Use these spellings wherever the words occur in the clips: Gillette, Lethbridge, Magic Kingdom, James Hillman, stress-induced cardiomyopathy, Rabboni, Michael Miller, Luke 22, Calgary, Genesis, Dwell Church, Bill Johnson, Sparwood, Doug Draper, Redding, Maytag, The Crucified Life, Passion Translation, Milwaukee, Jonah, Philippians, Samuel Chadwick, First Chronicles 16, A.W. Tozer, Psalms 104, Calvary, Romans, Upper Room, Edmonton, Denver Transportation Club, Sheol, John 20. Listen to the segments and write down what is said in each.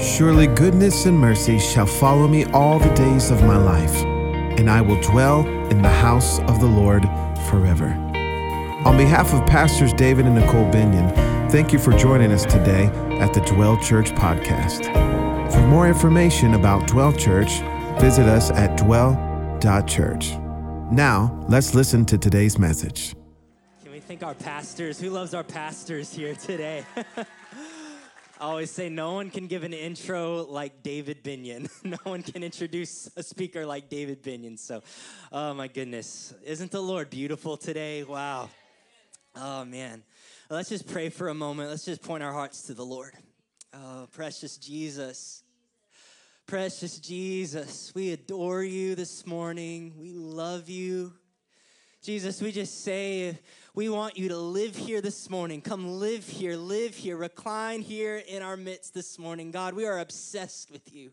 Surely goodness and mercy shall follow me all the days of my life, and I will dwell in the house of the Lord forever. On behalf of Pastors David and Nicole Binion, thank you for joining us today at the Dwell Church podcast. For more information about Dwell Church, visit us at dwell.church. Now, let's listen to today's message. Can we thank our pastors? Who loves our pastors here today? I always say no one can give an intro like David Binion. No one can introduce a speaker like David Binion. So, oh my goodness. Isn't the Lord beautiful today? Wow. Oh man. Let's just pray for a moment. Let's just point our hearts to the Lord. Oh, precious Jesus. Precious Jesus, we adore you this morning. We love you. Jesus, we just say, we want you to live here this morning. Come live here, recline here in our midst this morning. God, we are obsessed with you.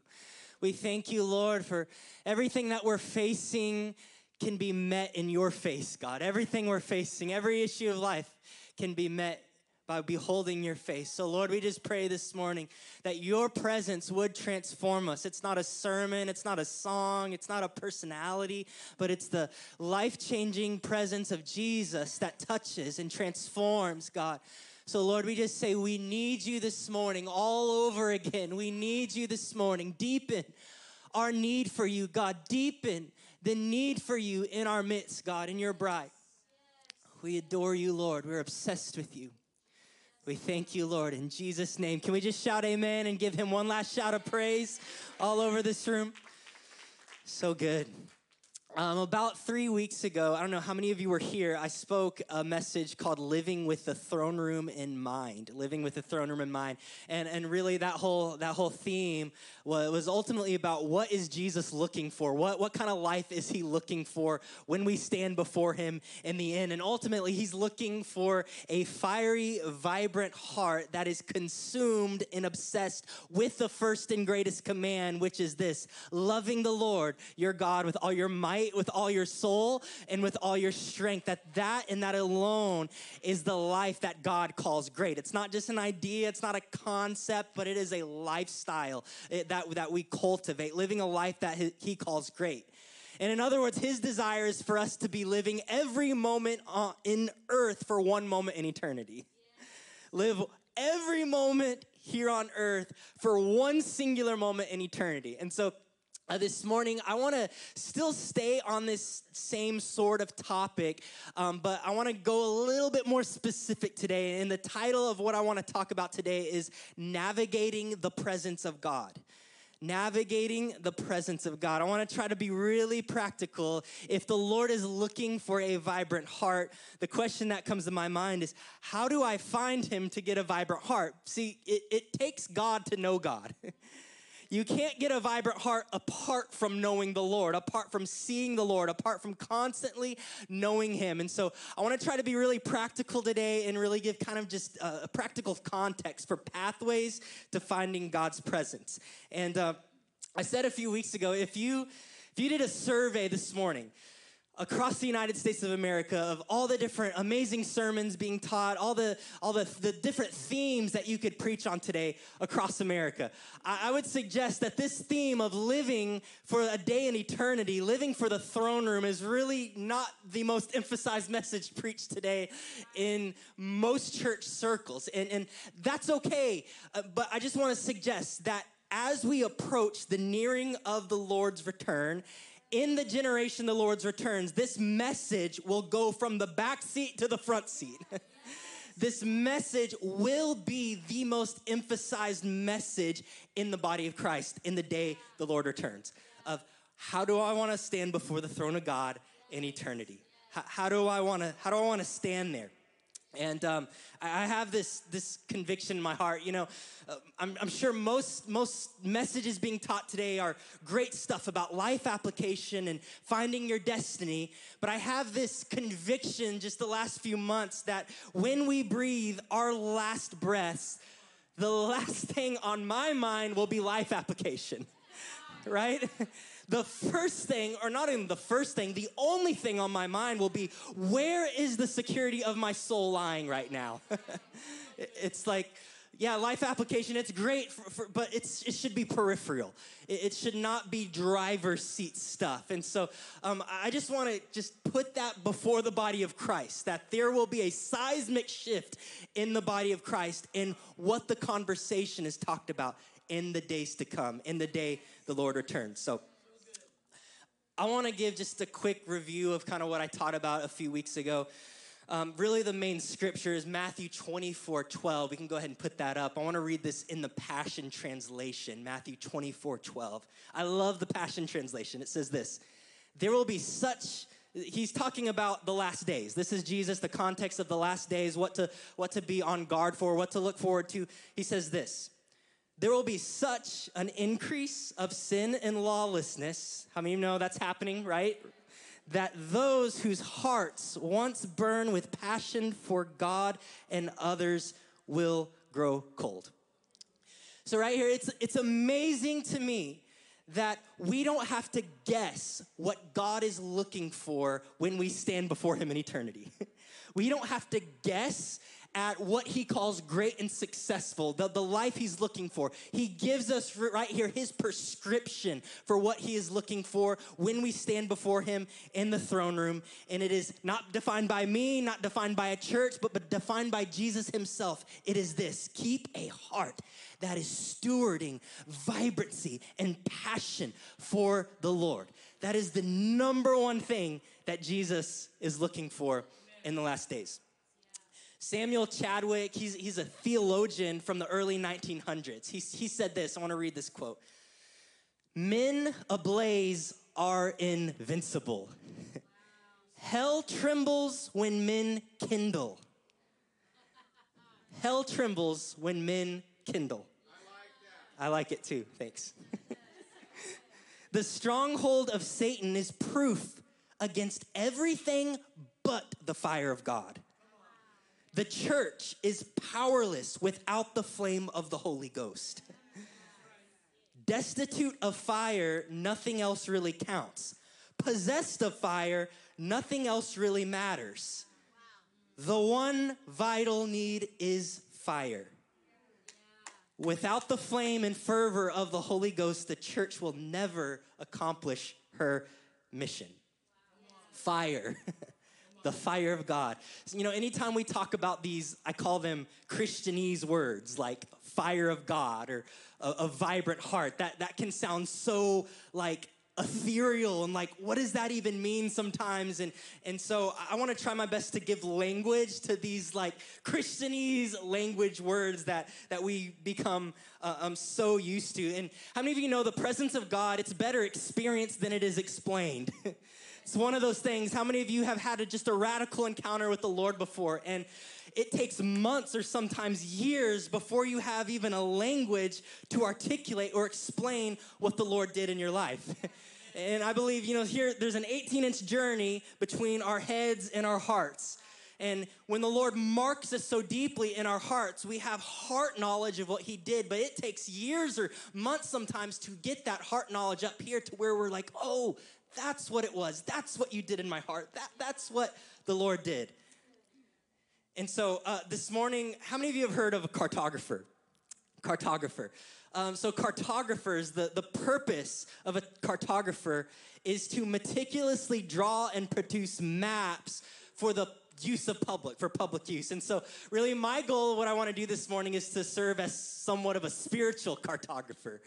We thank you, Lord, for everything that we're facing can be met in your face, God. Everything we're facing, every issue of life can be met by beholding your face. So, Lord, we just pray this morning that your presence would transform us. It's not a sermon, it's not a song, it's not a personality, but it's the life-changing presence of Jesus that touches and transforms, God. So, Lord, we just say we need you this morning all over again. We need you this morning. Deepen our need for you, God. Deepen the need for you in our midst, God, in your bride. We adore you, Lord. We're obsessed with you. We thank you, Lord, in Jesus' name. Can we just shout amen and give him one last shout of praise all over this room? So good. About 3 weeks ago, I don't know how many of you were here, I spoke a message called Living with the Throne Room in Mind. Living with the Throne Room in Mind. And really that whole theme was ultimately about what is Jesus looking for? What kind of life is he looking for when we stand before him in the end? And ultimately, he's looking for a fiery, vibrant heart that is consumed and obsessed with the first and greatest command, which is this: loving the Lord your God with all your might, with all your soul, and with all your strength. That and that alone is the life that God calls great. It's not just an idea, it's not a concept, but it is a lifestyle that we cultivate, living a life that he calls great. And in other words, his desire is for us to be living every moment in earth for one moment in eternity. Yeah. Live every moment here on earth for one singular moment in eternity. And so this morning, I want to still stay on this same sort of topic, but I want to go a little bit more specific today. And the title of what I want to talk about today is Navigating the Presence of God. Navigating the presence of God. I want to try to be really practical. If the Lord is looking for a vibrant heart, the question that comes to my mind is, how do I find him to get a vibrant heart? See, it takes God to know God. You can't get a vibrant heart apart from knowing the Lord, apart from seeing the Lord, apart from constantly knowing him. And so I want to try to be really practical today and really give kind of just a practical context for pathways to finding God's presence. And I said a few weeks ago, if you did a survey this morning across the United States of America of all the different amazing sermons being taught, all the different themes that you could preach on today across America, I would suggest that this theme of living for a day in eternity, living for the throne room, is really not the most emphasized message preached today in most church circles. And that's okay, but I just want to suggest that as we approach the nearing of the Lord's return, in the generation the Lord returns, this message will go from the back seat to the front seat. This message will be the most emphasized message in the body of Christ in the day the Lord returns, of how do I want to stand before the throne of God in eternity? How do I want to stand there? And I have this conviction in my heart. You know, I'm sure most messages being taught today are great stuff about life application and finding your destiny. But I have this conviction just the last few months that when we breathe our last breaths, the last thing on my mind will be life application, right? The first thing, or not even the first thing, the only thing on my mind will be, where is the security of my soul lying right now? It's like, Yeah, life application, it's great, but it should be peripheral. It should not be driver's seat stuff. And so I just want to just put that before the body of Christ, that there will be a seismic shift in the body of Christ in what the conversation is talked about in the days to come, in the day the Lord returns. So I want to give just a quick review of kind of what I taught about a few weeks ago. Really the main scripture is Matthew 24:12. We can go ahead and put that up. I want to read this in the Passion Translation, Matthew 24:12. I love the Passion Translation. It says this, there will be such, he's talking about the last days. This is Jesus, the context of the last days, what to be on guard for, what to look forward to. He says this, there will be such an increase of sin and lawlessness. How many of you know that's happening, right? That those whose hearts once burn with passion for God and others will grow cold. So right here, it's amazing to me that we don't have to guess what God is looking for when we stand before him in eternity. We don't have to guess at what he calls great and successful, the life he's looking for. He gives us right here his prescription for what he is looking for when we stand before him in the throne room. And it is not defined by me, not defined by a church, but defined by Jesus himself. It is this, keep a heart that is stewarding vibrancy and passion for the Lord. That is the number one thing that Jesus is looking for in the last days. Samuel Chadwick, he's a theologian from the early 1900s. He said this, I want to read this quote. Men ablaze are invincible. Wow. Hell trembles when men kindle. Hell trembles when men kindle. I like that. I like it too, thanks. The stronghold of Satan is proof against everything but the fire of God. The church is powerless without the flame of the Holy Ghost. Destitute of fire, nothing else really counts. Possessed of fire, nothing else really matters. The one vital need is fire. Without the flame and fervor of the Holy Ghost, the church will never accomplish her mission. Fire. The fire of God. So, you know, anytime we talk about these, I call them Christianese words, like fire of God or a vibrant heart. That can sound so like ethereal and like, what does that even mean sometimes? And so I want to try my best to give language to these like Christianese language words that we become so used to. And how many of you know the presence of God, it's better experienced than it is explained? It's one of those things. How many of you have had just a radical encounter with the Lord before? And it takes months or sometimes years before you have even a language to articulate or explain what the Lord did in your life. And I believe, you know, here there's an 18-inch journey between our heads and our hearts. And when the Lord marks us so deeply in our hearts, we have heart knowledge of what he did, but it takes years or months sometimes to get that heart knowledge up here to where we're like, oh, that's what it was. That's what you did in my heart. That's what the Lord did. And so this morning, how many of you have heard of a cartographer? Cartographer. So cartographers, the purpose of a cartographer is to meticulously draw and produce maps for the use of public use. And so really my goal, what I want to do this morning is to serve as somewhat of a spiritual cartographer,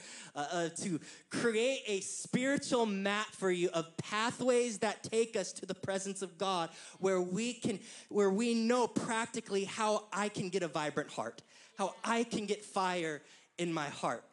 to create a spiritual map for you of pathways that take us to the presence of God, where we know practically how I can get a vibrant heart, how I can get fire in my heart.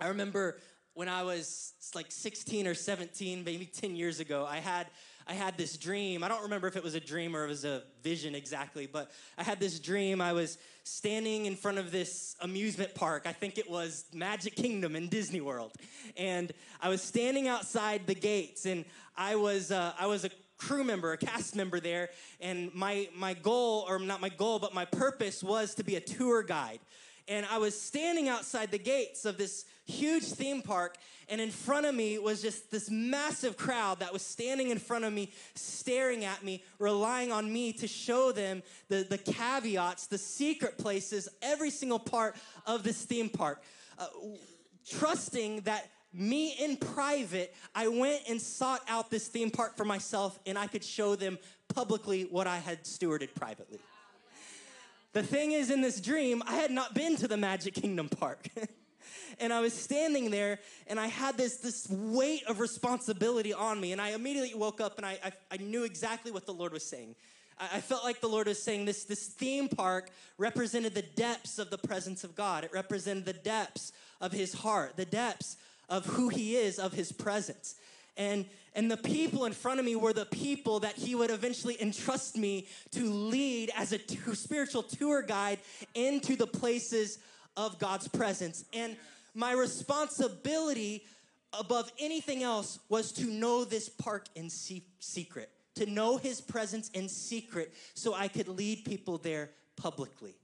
I remember when I was like 16 or 17, maybe 10 years ago, I had this dream. I don't remember if it was a dream or it was a vision exactly, but I had this dream. I was standing in front of this amusement park. I think it was Magic Kingdom in Disney World. And I was standing outside the gates, and I was a crew member, a cast member there, and my goal, or not my goal, but my purpose was to be a tour guide. and I was standing outside the gates of this huge theme park, and in front of me was just this massive crowd that was standing in front of me, staring at me, relying on me to show them the caveats, the secret places, every single part of this theme park, trusting that me in private, I went and sought out this theme park for myself, and I could show them publicly what I had stewarded privately. The thing is, in this dream, I had not been to the Magic Kingdom Park. And I was standing there, and I had this weight of responsibility on me. And I immediately woke up, and I knew exactly what the Lord was saying. I felt like the Lord was saying this theme park represented the depths of the presence of God. It represented the depths of his heart, the depths of who he is, of his presence. And the people in front of me were the people that he would eventually entrust me to lead as a spiritual tour guide into the places of God's presence. And my responsibility above anything else was to know this park in secret, to know his presence in secret so I could lead people there publicly.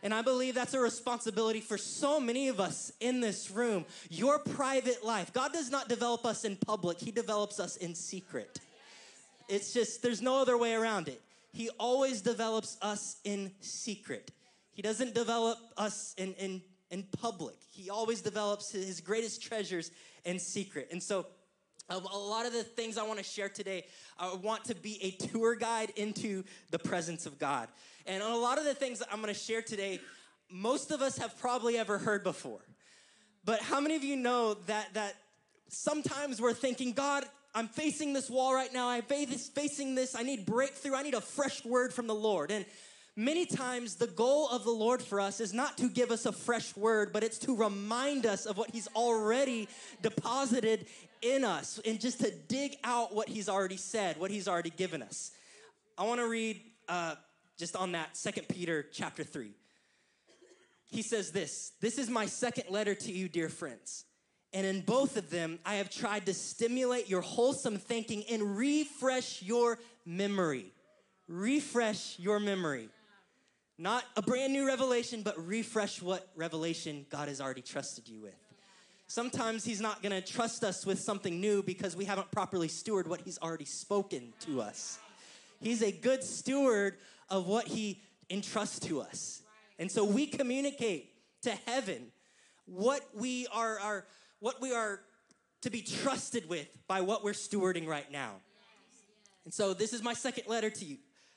And I believe that's a responsibility for so many of us in this room. Your private life. God does not develop us in public. He develops us in secret. It's just, there's no other way around it. He always develops us in secret. He doesn't develop us in public. He always develops his greatest treasures in secret. And so a lot of the things I want to share today, I want to be a tour guide into the presence of God. And on a lot of the things that I'm going to share today, most of us have probably ever heard before. But how many of you know that sometimes we're thinking, God, I'm facing this wall right now. I'm facing this. I need breakthrough. I need a fresh word from the Lord. And many times the goal of the Lord for us is not to give us a fresh word, but it's to remind us of what he's already deposited in us and just to dig out what he's already said, what he's already given us. I want to read just on that 2 Peter chapter 3. He says this, "This is my second letter to you, dear friends. And in both of them, I have tried to stimulate your wholesome thinking and refresh your memory." Refresh your memory. Not a brand new revelation, but refresh what revelation God has already trusted you with. Sometimes he's not going to trust us with something new because we haven't properly stewarded what he's already spoken to us. He's a good steward of what he entrusts to us. And so we communicate to heaven what we are to be trusted with by what we're stewarding right now. And so this is my second letter to you.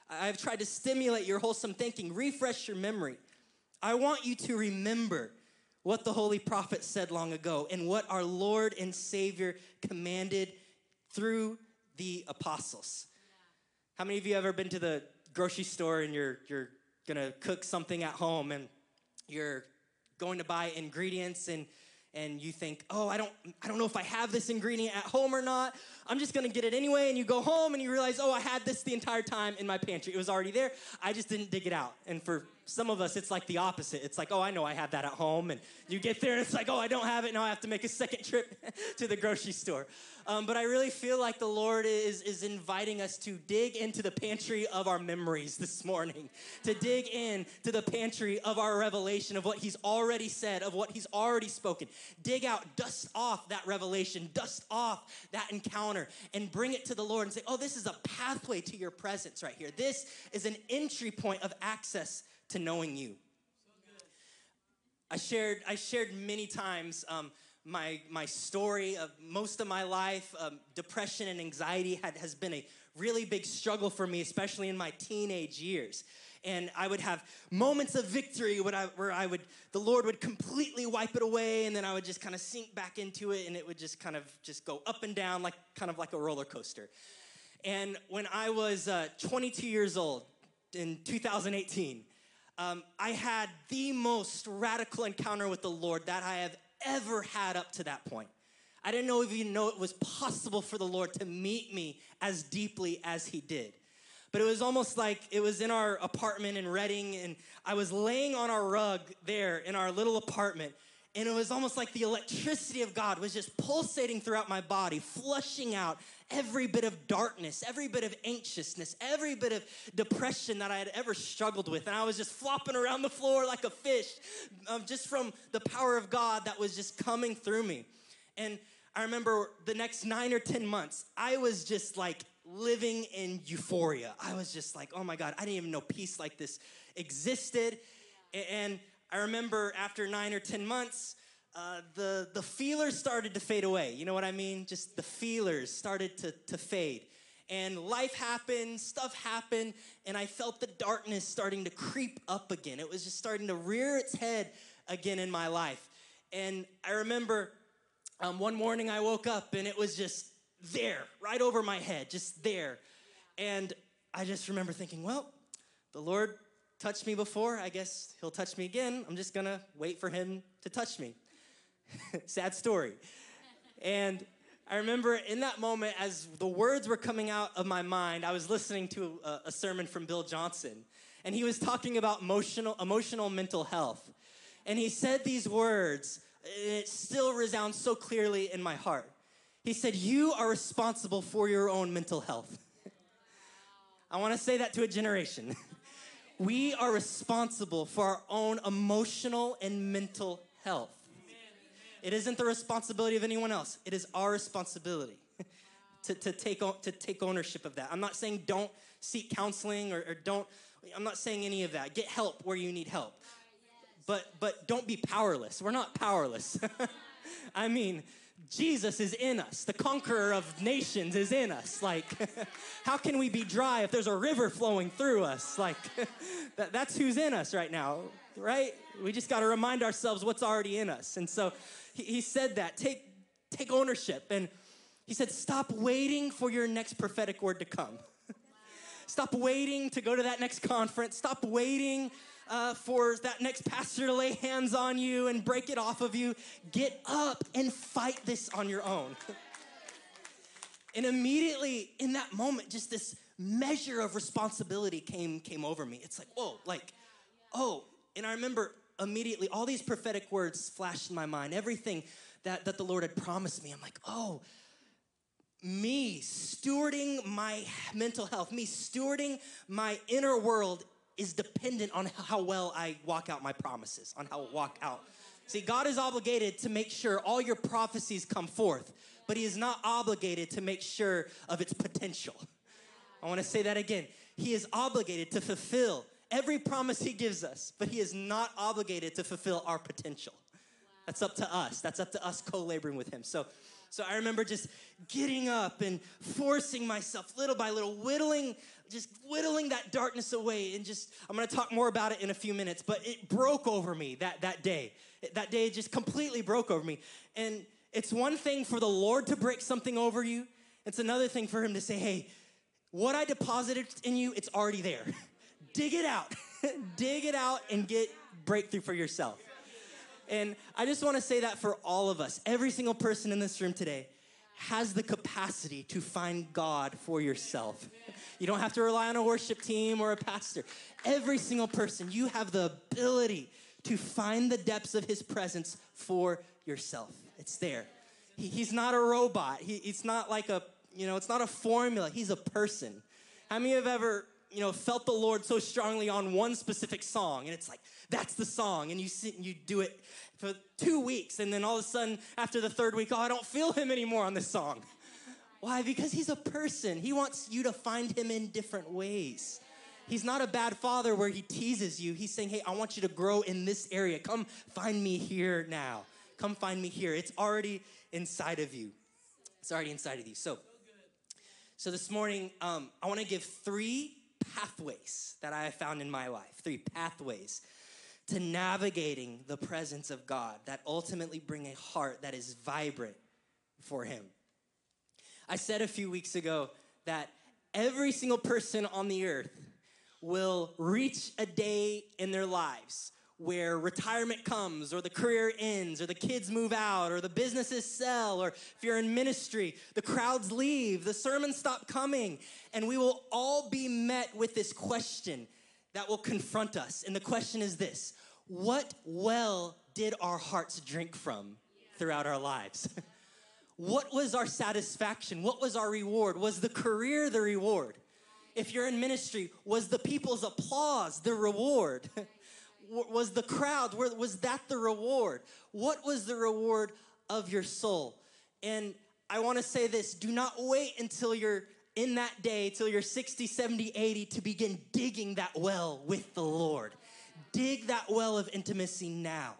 I've tried to stimulate your wholesome thinking, refresh your memory. I want you to remember what the holy prophet said long ago and what our Lord and Savior commanded through the apostles. How many of you have ever been to the grocery store and you're going to cook something at home and you're going to buy ingredients and you think, oh, I don't know if I have this ingredient at home or not. I'm just going to get it anyway. And you go home and you realize, oh, I had this the entire time in my pantry. It was already there. I just didn't dig it out. And for some of us, it's like the opposite. It's like, oh, I know I had that at home. And you get there and it's like, oh, I don't have it. Now I have to make a second trip to the grocery store. But I really feel like the Lord is inviting us to dig into the pantry of our memories this morning, to dig in to the pantry of our revelation of what he's already said, of what he's already spoken. Dig out, dust off that revelation, dust off that encounter, and bring it to the Lord and say, oh, this is a pathway to your presence right here. This is an entry point of access to knowing you. So I shared many times my story of most of my life. Depression and anxiety has been a really big struggle for me, especially in my teenage years. And I would have moments of victory where the Lord would completely wipe it away, and then I would just kind of sink back into it, and it would just kind of just go up and down, like kind of like a roller coaster. And when I was 22 years old in 2018, I had the most radical encounter with the Lord that I have ever had up to that point. I didn't even know it was possible for the Lord to meet me as deeply as he did. But it was almost like it was in our apartment in Redding, and I was laying on our rug there in our little apartment, And it was almost like the electricity of God was just pulsating throughout my body, flushing out every bit of darkness, every bit of anxiousness, every bit of depression that I had ever struggled with. And I was just flopping around the floor like a fish, just from the power of God that was just coming through me. And I remember the next 9 or 10 months, I was just like living in euphoria. I was just like, oh my God, I didn't even know peace like this existed. And I remember after 9 or 10 months, the feelers started to fade away. You know what I mean? Just the feelers started to fade. And life happened, stuff happened, and I felt the darkness starting to creep up again. It was just starting to rear its head again in my life. And I remember one morning I woke up, and it was just there, right over my head, just there. And I just remember thinking, well, the Lord touched me before, I guess he'll touch me again. I'm just gonna wait for him to touch me. Sad story. And I remember in that moment, as the words were coming out of my mind, I was listening to a sermon from Bill Johnson, and he was talking about emotional mental health. And he said these words, and it still resounds so clearly in my heart. He said, "You are responsible for your own mental health." I wanna say that to a generation. We are responsible for our own emotional and mental health. Amen. It isn't the responsibility of anyone else. It is our responsibility to take ownership of that. I'm not saying don't seek counseling or don't, I'm not saying any of that. Get help where you need help. Yes. But don't be powerless. We're not powerless. I mean, Jesus is in us. The conqueror of nations is in us. Like, how can we be dry if there's a river flowing through us? Like, that's who's in us right now, right? We just got to remind ourselves what's already in us. And so he said that, take ownership. And he said, stop waiting for your next prophetic word to come. Stop waiting to go to that next conference. Stop waiting for that next pastor to lay hands on you and break it off of you. Get up and fight this on your own. And immediately in that moment, just this measure of responsibility came over me. It's like, whoa, like, oh. And I remember immediately all these prophetic words flashed in my mind, everything that the Lord had promised me. I'm like, oh, me stewarding my mental health, me stewarding my inner world is dependent on how well I walk out my promises, on how I walk out. See, God is obligated to make sure all your prophecies come forth, but he is not obligated to make sure of its potential. I want to say that again. He is obligated to fulfill every promise he gives us, but he is not obligated to fulfill our potential. That's up to us. That's up to us co-laboring with him. So I remember just getting up and forcing myself little by little, whittling that darkness away. And just, I'm going to talk more about it in a few minutes, but it broke over me that day. That day just completely broke over me. And it's one thing for the Lord to break something over you. It's another thing for him to say, hey, what I deposited in you, it's already there. Dig it out. Dig it out and get breakthrough for yourself. And I just want to say that for all of us, every single person in this room today has the capacity to find God for yourself. You don't have to rely on a worship team or a pastor. Every single person, you have the ability to find the depths of his presence for yourself. It's there. He's not a robot. It's not like a, it's not a formula. He's a person. How many have ever felt the Lord so strongly on one specific song, and it's like, that's the song, and you sit and you do it for 2 weeks, and then all of a sudden, after the third week, oh, I don't feel him anymore on this song. Why? Because he's a person. He wants you to find him in different ways. He's not a bad father where he teases you. He's saying, hey, I want you to grow in this area. Come find me here now. Come find me here. It's already inside of you. It's already inside of you. So this morning, I want to give three pathways that I have found in my life, three pathways to navigating the presence of God that ultimately bring a heart that is vibrant for him. I said a few weeks ago that every single person on the earth will reach a day in their lives where retirement comes, or the career ends, or the kids move out, or the businesses sell, or if you're in ministry, the crowds leave, the sermons stop coming, and we will all be met with this question that will confront us. And the question is this: what well did our hearts drink from throughout our lives? What was our satisfaction? What was our reward? Was the career the reward? If you're in ministry, was the people's applause the reward? Was the crowd, was that the reward? What was the reward of your soul? And I want to say this, do not wait until you're in that day, till you're 60, 70, 80, to begin digging that well with the Lord. Dig that well of intimacy now.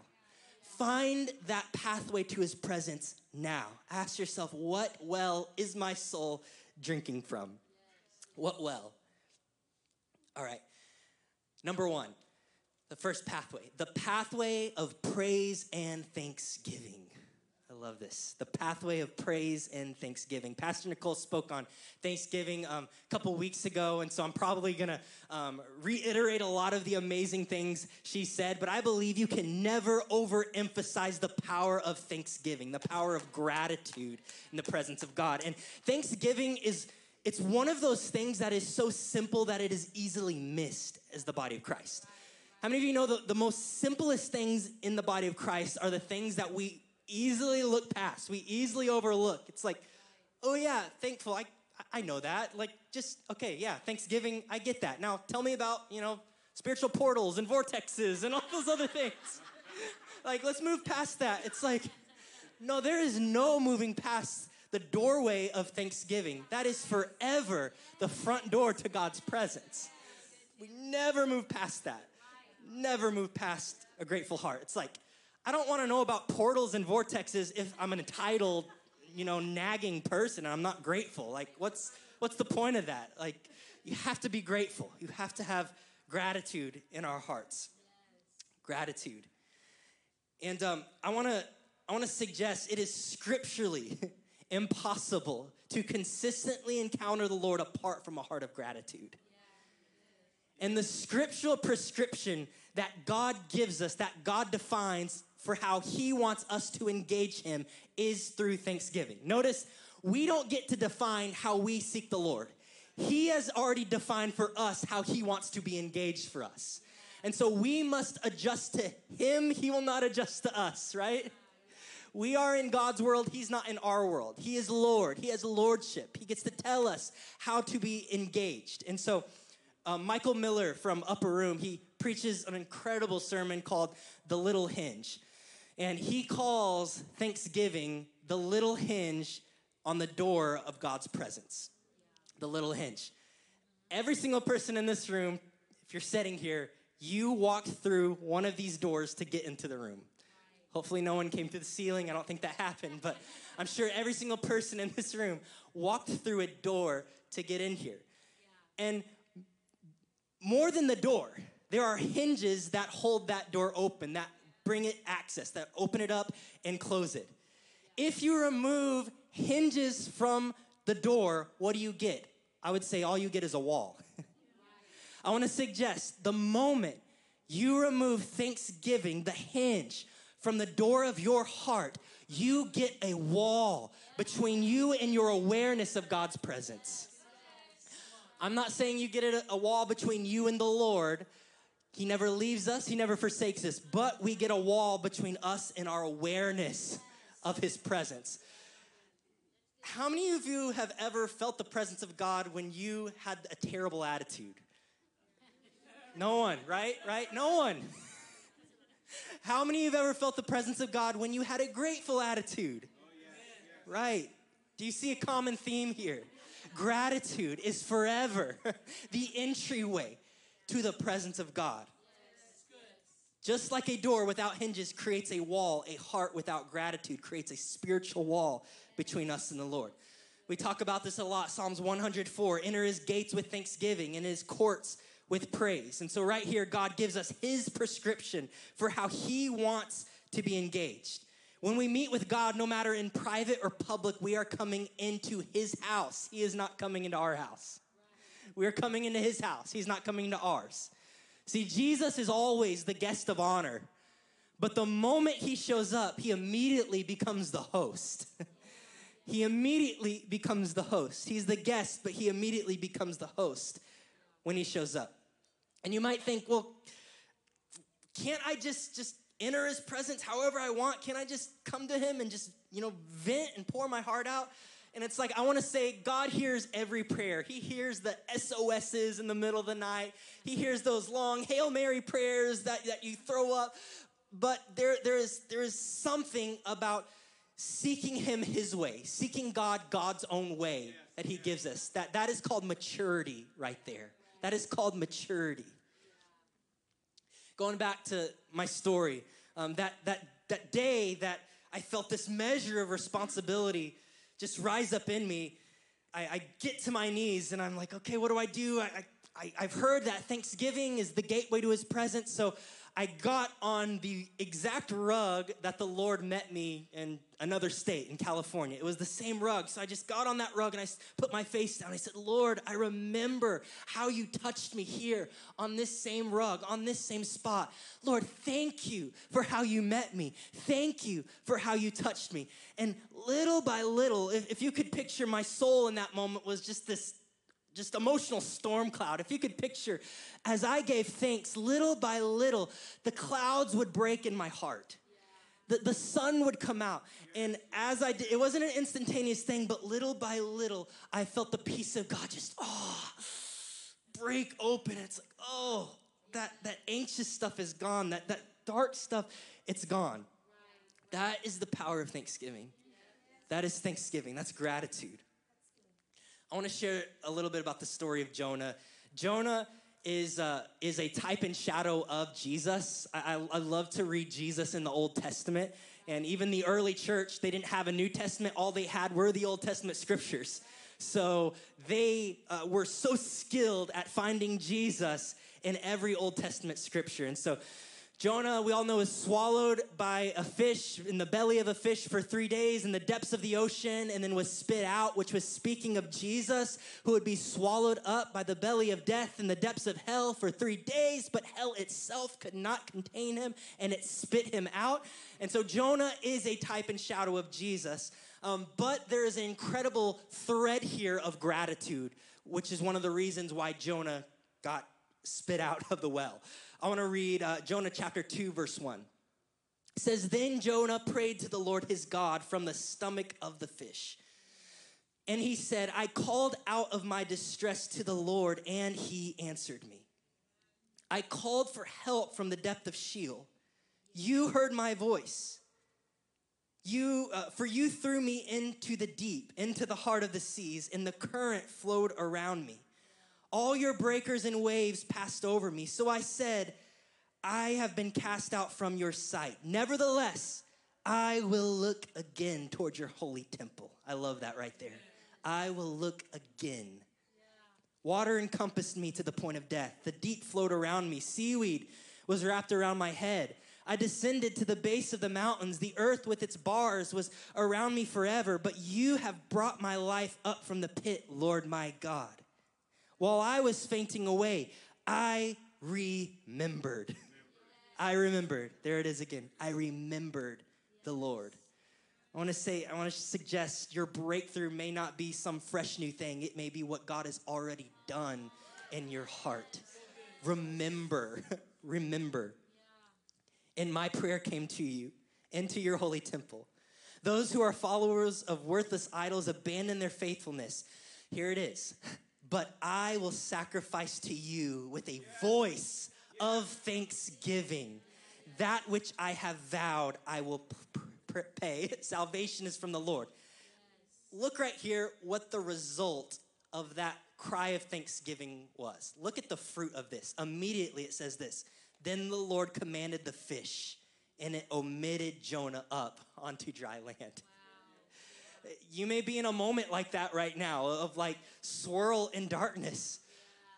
Find that pathway to his presence now. Ask yourself, what well is my soul drinking from? What well? All right. Number one, the first pathway, the pathway of praise and thanksgiving. I love this. The pathway of praise and thanksgiving. Pastor Nicole spoke on Thanksgiving a couple weeks ago, and so I'm probably going to reiterate a lot of the amazing things she said, but I believe you can never overemphasize the power of thanksgiving, the power of gratitude in the presence of God. And thanksgiving is, it's one of those things that is so simple that it is easily missed as the body of Christ. How many of you know the most simplest things in the body of Christ are the things that we easily look past, we easily overlook? It's like, oh yeah, thankful, I know that. Like, just, okay, yeah, Thanksgiving, I get that. Now tell me about, spiritual portals and vortexes and all those other things. Like, let's move past that. It's like, no, there is no moving past the doorway of thanksgiving. That is forever the front door to God's presence. We never move past that. Never move past a grateful heart. It's like, I don't want to know about portals and vortexes if I'm an entitled, nagging person and I'm not grateful. Like, what's the point of that? Like, you have to be grateful. You have to have gratitude in our hearts. Gratitude. And I want to suggest it is scripturally impossible to consistently encounter the Lord apart from a heart of gratitude. And the scriptural prescription that God gives us, that God defines for how he wants us to engage him, is through thanksgiving. Notice, we don't get to define how we seek the Lord. He has already defined for us how he wants to be engaged for us. And so we must adjust to him. He will not adjust to us, right? We are in God's world. He's not in our world. He is Lord. He has lordship. He gets to tell us how to be engaged. And so Michael Miller from Upper Room, he preaches an incredible sermon called The Little Hinge. And he calls Thanksgiving the little hinge on the door of God's presence. The little hinge. Every single person in this room, if you're sitting here, you walked through one of these doors to get into the room. Hopefully no one came through the ceiling. I don't think that happened, but I'm sure every single person in this room walked through a door to get in here. And more than the door, there are hinges that hold that door open, that bring it access, that open it up and close it. If you remove hinges from the door, what do you get? I would say all you get is a wall. I want to suggest the moment you remove thanksgiving, the hinge, from the door of your heart, you get a wall between you and your awareness of God's presence. I'm not saying you get a wall between you and the Lord. He never leaves us. He never forsakes us. But we get a wall between us and our awareness of his presence. How many of you have ever felt the presence of God when you had a terrible attitude? No one, right? Right? No one. How many of you have ever felt the presence of God when you had a grateful attitude? Oh, yes. Right. Do you see a common theme here? Gratitude is forever the entryway to the presence of God. Yes. Just like a door without hinges creates a wall, a heart without gratitude creates a spiritual wall between us and the Lord. We talk about this a lot. Psalms 104, enter his gates with thanksgiving and his courts with praise. And so right here, God gives us his prescription for how he wants to be engaged. When we meet with God, no matter in private or public, we are coming into his house. He is not coming into our house. We are coming into his house. He's not coming into ours. See, Jesus is always the guest of honor, but the moment he shows up, he immediately becomes the host. He immediately becomes the host. He's the guest, but he immediately becomes the host when he shows up. And you might think, well, can't I just enter his presence however I want? Can I just come to him and just, vent and pour my heart out? And it's like, I want to say, God hears every prayer. He hears the SOSs in the middle of the night. He hears those long Hail Mary prayers that you throw up. But there is something about seeking him his way, seeking God God's own way that he gives us. That is called maturity right there. That is called maturity. Going back to my story, that day that I felt this measure of responsibility just rise up in me, I get to my knees and I'm like, okay, what do I do? I've heard that Thanksgiving is the gateway to his presence. So I got on the exact rug that the Lord met me in another state in California. It was the same rug. So I just got on that rug and I put my face down. I said, Lord, I remember how you touched me here on this same rug, on this same spot. Lord, thank you for how you met me. Thank you for how you touched me. And little by little, if you could picture my soul in that moment was just this emotional storm cloud. If you could picture, as I gave thanks, little by little, the clouds would break in my heart. The sun would come out. And as I did, it wasn't an instantaneous thing, but little by little, I felt the peace of God just, break open. It's like, that anxious stuff is gone. That dark stuff, it's gone. That is the power of Thanksgiving. That is Thanksgiving. That's gratitude. I want to share a little bit about the story of Jonah. Jonah is a type and shadow of Jesus. I love to read Jesus in the Old Testament. And even the early church, they didn't have a New Testament. All they had were the Old Testament scriptures. So they were so skilled at finding Jesus in every Old Testament scripture. And so Jonah, we all know, is swallowed by a fish, in the belly of a fish for 3 days in the depths of the ocean, and then was spit out, which was speaking of Jesus, who would be swallowed up by the belly of death in the depths of hell for 3 days, but hell itself could not contain him, and it spit him out. And so Jonah is a type and shadow of Jesus. But there is an incredible thread here of gratitude, which is one of the reasons why Jonah got spit out of the well. I want to read Jonah chapter 2, verse 1. It says, Then Jonah prayed to the Lord his God from the stomach of the fish. And he said, I called out of my distress to the Lord, and he answered me. I called for help from the depth of Sheol. You heard my voice. For you threw me into the deep, into the heart of the seas, and the current flowed around me. All your breakers and waves passed over me. So I said, I have been cast out from your sight. Nevertheless, I will look again toward your holy temple. I love that right there. I will look again. Water encompassed me to the point of death. The deep flowed around me. Seaweed was wrapped around my head. I descended to the base of the mountains. The earth with its bars was around me forever. But you have brought my life up from the pit, Lord my God. While I was fainting away, I remembered. I remembered. There it is again. I remembered the Lord. I want to suggest your breakthrough may not be some fresh new thing. It may be what God has already done in your heart. Remember. Remember. And my prayer came to you, into your holy temple. Those who are followers of worthless idols abandon their faithfulness. Here it is. But I will sacrifice to you with a voice of thanksgiving. That which I have vowed, I will pay. Salvation is from the Lord. Look right here what the result of that cry of thanksgiving was. Look at the fruit of this. Immediately it says this. Then the Lord commanded the fish, and it omitted Jonah up onto dry land. You may be in a moment like that right now of like swirl and darkness.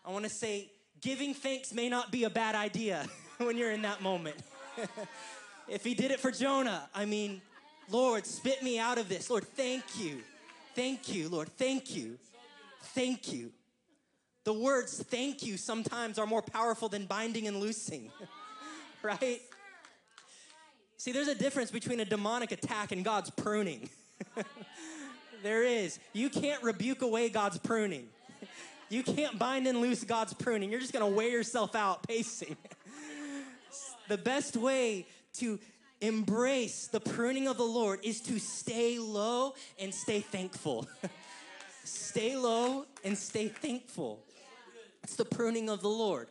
I want to say giving thanks may not be a bad idea when you're in that moment. If he did it for Jonah, Lord, spit me out of this. Lord, thank you. Thank you, Lord. Thank you. Thank you. The words thank you sometimes are more powerful than binding and loosing, right? See, there's a difference between a demonic attack and God's pruning. There is. You can't rebuke away God's pruning. You can't bind and loose God's pruning. You're just going to wear yourself out pacing. The best way to embrace the pruning of the Lord is to stay low and stay thankful. Stay low and stay thankful. It's the pruning of the Lord.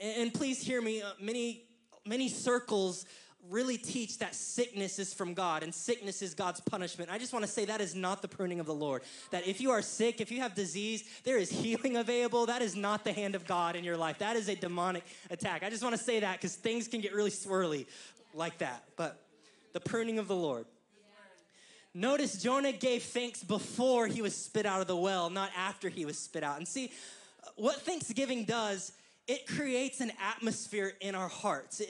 And please hear me, many circles really teach that sickness is from God and sickness is God's punishment. I just want to say that is not the pruning of the Lord. That if you are sick, if you have disease, there is healing available. That is not the hand of God in your life. That is a demonic attack. I just want to say that because things can get really swirly like that. But the pruning of the Lord. Notice Jonah gave thanks before he was spit out of the well, not after he was spit out. And see, what Thanksgiving does, it creates an atmosphere in our hearts.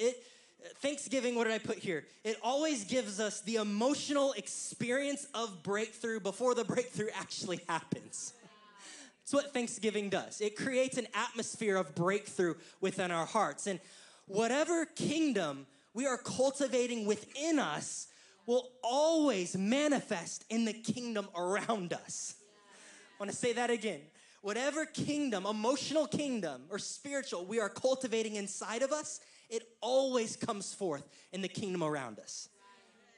Thanksgiving, what did I put here? It always gives us the emotional experience of breakthrough before the breakthrough actually happens. It's what Thanksgiving does. It creates an atmosphere of breakthrough within our hearts. And whatever kingdom we are cultivating within us will always manifest in the kingdom around us. I want to say that again. Whatever kingdom, emotional kingdom or spiritual we are cultivating inside of us, it always comes forth in the kingdom around us.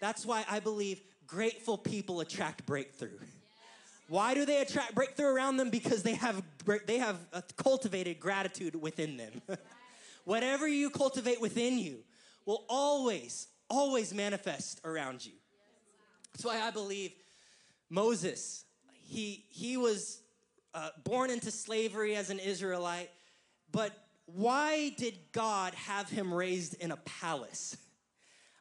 That's why I believe grateful people attract breakthrough. Why do they attract breakthrough around them? Because they have cultivated gratitude within them. Whatever you cultivate within you will always manifest around you. That's why I believe Moses, he was born into slavery as an Israelite, but why did God have him raised in a palace?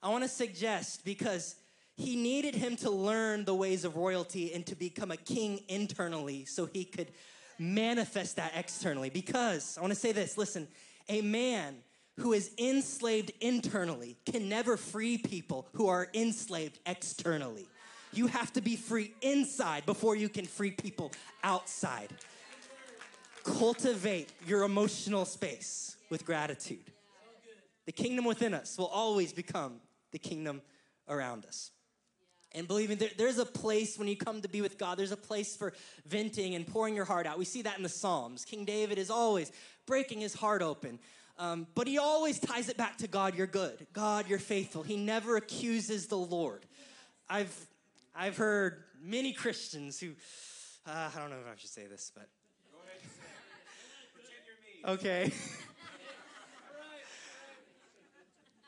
I want to suggest because he needed him to learn the ways of royalty and to become a king internally so he could manifest that externally. Because, I want to say this, listen, a man who is enslaved internally can never free people who are enslaved externally. You have to be free inside before you can free people outside. Cultivate your emotional space with gratitude. The kingdom within us will always become the kingdom around us. And believe me, there's a place when you come to be with God, there's a place for venting and pouring your heart out. We see that in the Psalms. King David is always breaking his heart open. But he always ties it back to God, you're good. God, you're faithful. He never accuses the Lord. I've heard many Christians who, I don't know if I should say this, but okay.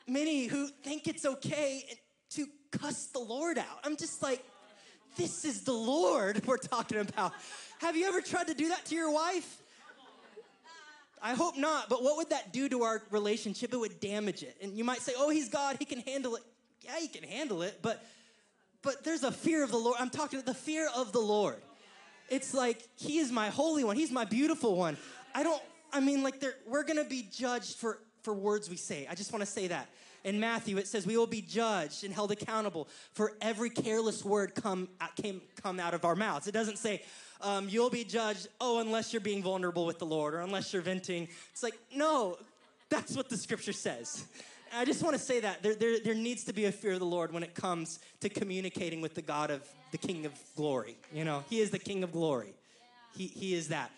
Many who think it's okay to cuss the Lord out. I'm just like, this is the Lord we're talking about. Have you ever tried to do that to your wife? I hope not, but what would that do to our relationship? It would damage it. And you might say, oh, he's God, he can handle it. Yeah, he can handle it, but there's a fear of the Lord. I'm talking about the fear of the Lord. It's like, he is my holy one. He's my beautiful one. We're going to be judged for words we say. I just want to say that. In Matthew, it says, we will be judged and held accountable for every careless word come out of our mouths. It doesn't say, you'll be judged, unless you're being vulnerable with the Lord or unless you're venting. It's like, no, that's what the scripture says. I just want to say that. There needs to be a fear of the Lord when it comes to communicating with the God of the King of glory. You know, he is the King of glory. He is that.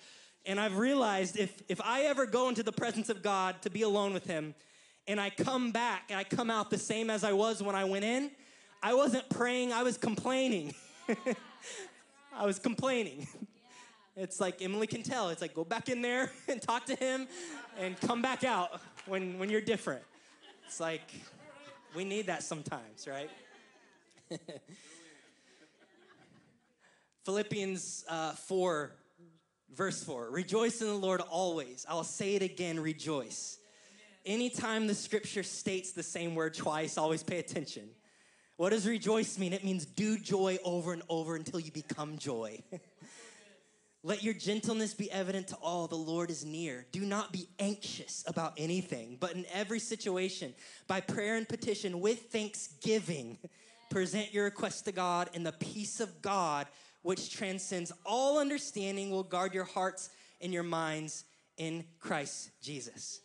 And I've realized if I ever go into the presence of God to be alone with him, and I come back and I come out the same as I was when I went in, I wasn't praying, I was complaining. I was complaining. It's like Emily can tell. It's like, go back in there and talk to him and come back out when you're different. It's like, we need that sometimes, right? Philippians 4 Verse 4, rejoice in the Lord always. I'll say it again, rejoice. Anytime the scripture states the same word twice, always pay attention. What does rejoice mean? It means do joy over and over until you become joy. Let your gentleness be evident to all. The Lord is near. Do not be anxious about anything, but in every situation, by prayer and petition, with thanksgiving, present your requests to God, and the peace of God, which transcends all understanding, will guard your hearts and your minds in Christ Jesus.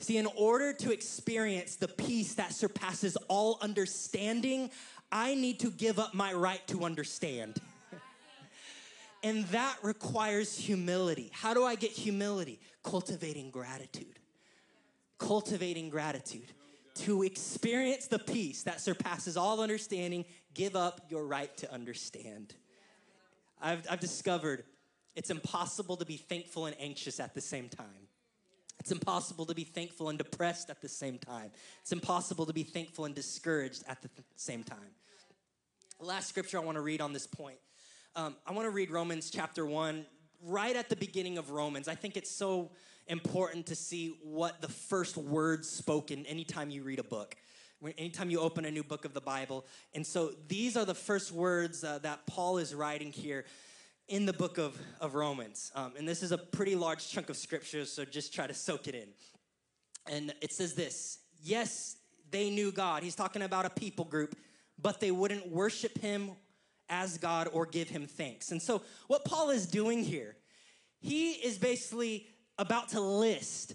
See, in order to experience the peace that surpasses all understanding, I need to give up my right to understand. And that requires humility. How do I get humility? Cultivating gratitude. to experience the peace that surpasses all understanding, give up your right to understand. I've discovered it's impossible to be thankful and anxious at the same time. It's impossible to be thankful and depressed at the same time. It's impossible to be thankful and discouraged at the same time. The last scripture I want to read on this point. I want to read Romans chapter 1, right at the beginning of Romans. I think it's so important to see what the first words spoken anytime you read a book, anytime you open a new book of the Bible. And so these are the first words that Paul is writing here in the book of Romans. And this is a pretty large chunk of scripture, so just try to soak it in. And it says this: yes, they knew God. He's talking about a people group, but they wouldn't worship him as God or give him thanks. And so what Paul is doing here, he is basically about to list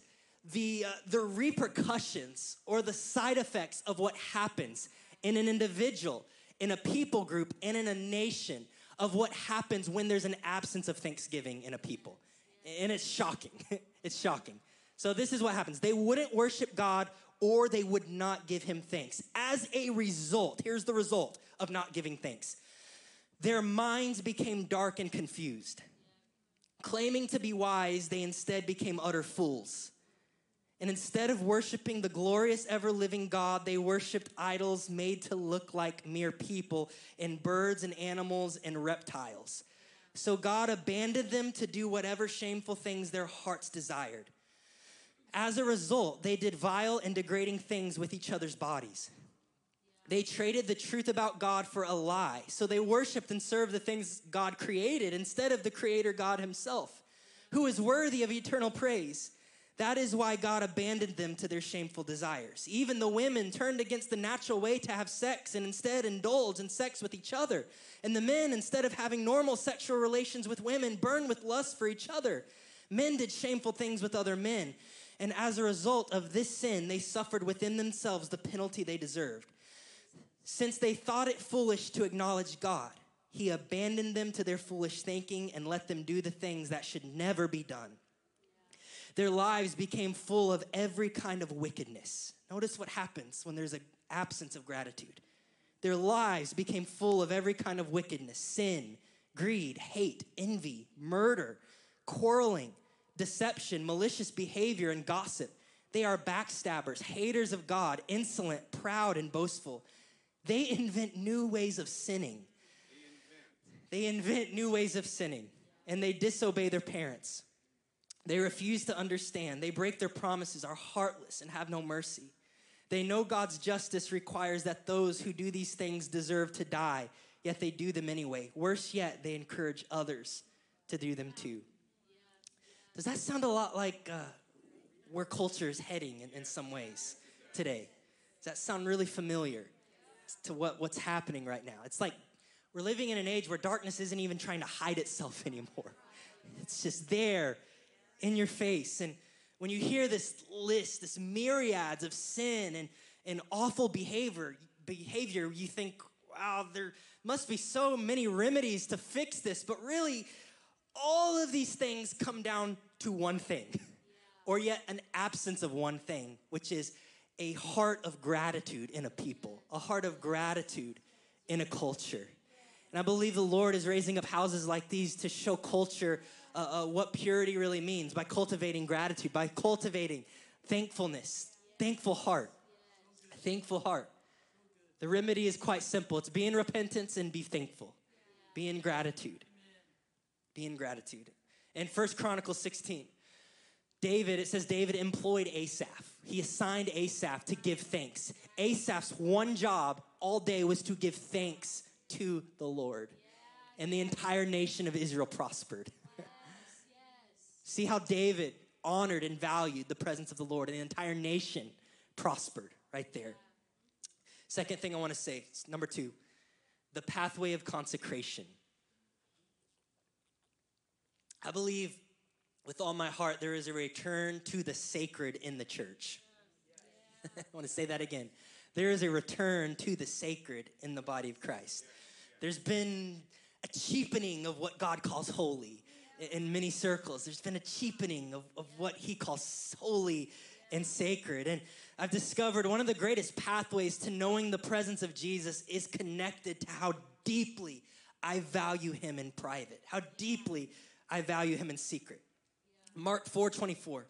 the repercussions or the side effects of what happens in an individual, in a people group, and in a nation, of what happens when there's an absence of thanksgiving in a people. And it's shocking. It's shocking. So this is what happens. They wouldn't worship God, or they would not give him thanks. As a result, here's the result of not giving thanks. Their minds became dark and confused. Claiming to be wise, they instead became utter fools. And instead of worshiping the glorious, ever-living God, they worshiped idols made to look like mere people, and birds and animals and reptiles. So God abandoned them to do whatever shameful things their hearts desired. As a result, they did vile and degrading things with each other's bodies. They traded the truth about God for a lie. So they worshiped and served the things God created instead of the creator God himself, who is worthy of eternal praise. That is why God abandoned them to their shameful desires. Even the women turned against the natural way to have sex and instead indulged in sex with each other. And the men, instead of having normal sexual relations with women, burned with lust for each other. Men did shameful things with other men. And as a result of this sin, they suffered within themselves the penalty they deserved. Since they thought it foolish to acknowledge God, he abandoned them to their foolish thinking and let them do the things that should never be done. Their lives became full of every kind of wickedness. Notice what happens when there's an absence of gratitude. Their lives became full of every kind of wickedness: sin, greed, hate, envy, murder, quarreling, deception, malicious behavior, and gossip. They are backstabbers, haters of God, insolent, proud, and boastful. They invent new ways of sinning. And they disobey their parents. They refuse to understand. They break their promises, are heartless, and have no mercy. They know God's justice requires that those who do these things deserve to die, yet they do them anyway. Worse yet, they encourage others to do them too. Does that sound a lot like where culture is heading in some ways today? Does that sound really familiar to what's happening right now? It's like we're living in an age where darkness isn't even trying to hide itself anymore. It's just there in your face. And when you hear this list, this myriads of sin and awful behavior, you think, wow, there must be so many remedies to fix this. But really, all of these things come down to one thing, or yet an absence of one thing, which is a heart of gratitude in a people, a heart of gratitude in a culture. And I believe the Lord is raising up houses like these to show culture what purity really means, by cultivating gratitude, by cultivating thankfulness, thankful heart. The remedy is quite simple. It's be in repentance and be thankful. Be in gratitude. In First Chronicles 16, David employed Asaph. He assigned Asaph to give thanks. Asaph's one job all day was to give thanks to the Lord. And the entire nation of Israel prospered. Yes, yes. See how David honored and valued the presence of the Lord, and the entire nation prospered right there. Second thing I want to say, number two, the pathway of consecration. I believe with all my heart, there is a return to the sacred in the church. I want to say that again. There is a return to the sacred in the body of Christ. There's been a cheapening of what God calls holy in many circles. There's been a cheapening of what he calls holy and sacred. And I've discovered one of the greatest pathways to knowing the presence of Jesus is connected to how deeply I value him in private, how deeply I value him in secret. Yeah. Mark 4:24,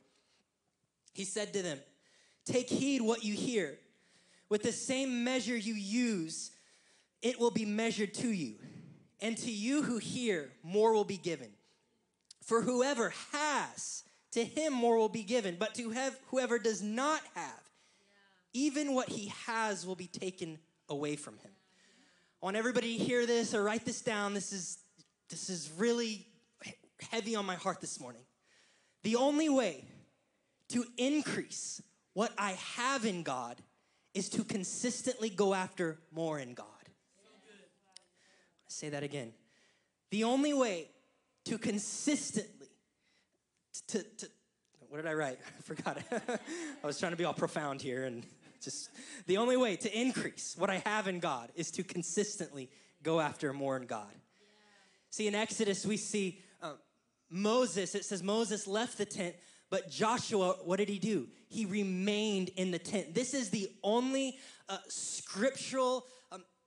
he said to them, "Take heed what you hear. With the same measure you use, it will be measured to you. And to you who hear, more will be given. For whoever has, to him more will be given. But to whoever does not have, even what he has will be taken away from him." I want everybody to hear this or write this down. This is really heavy on my heart this morning. The only way to increase what I have in God is to consistently go after more in God. I'll say that again. The only way to consistently, what did I write? I forgot. I was trying to be all profound here and just, the only way to increase what I have in God is to consistently go after more in God. See, in Exodus, we see Moses, it says Moses left the tent, but Joshua, what did he do? He remained in the tent. This is the only scriptural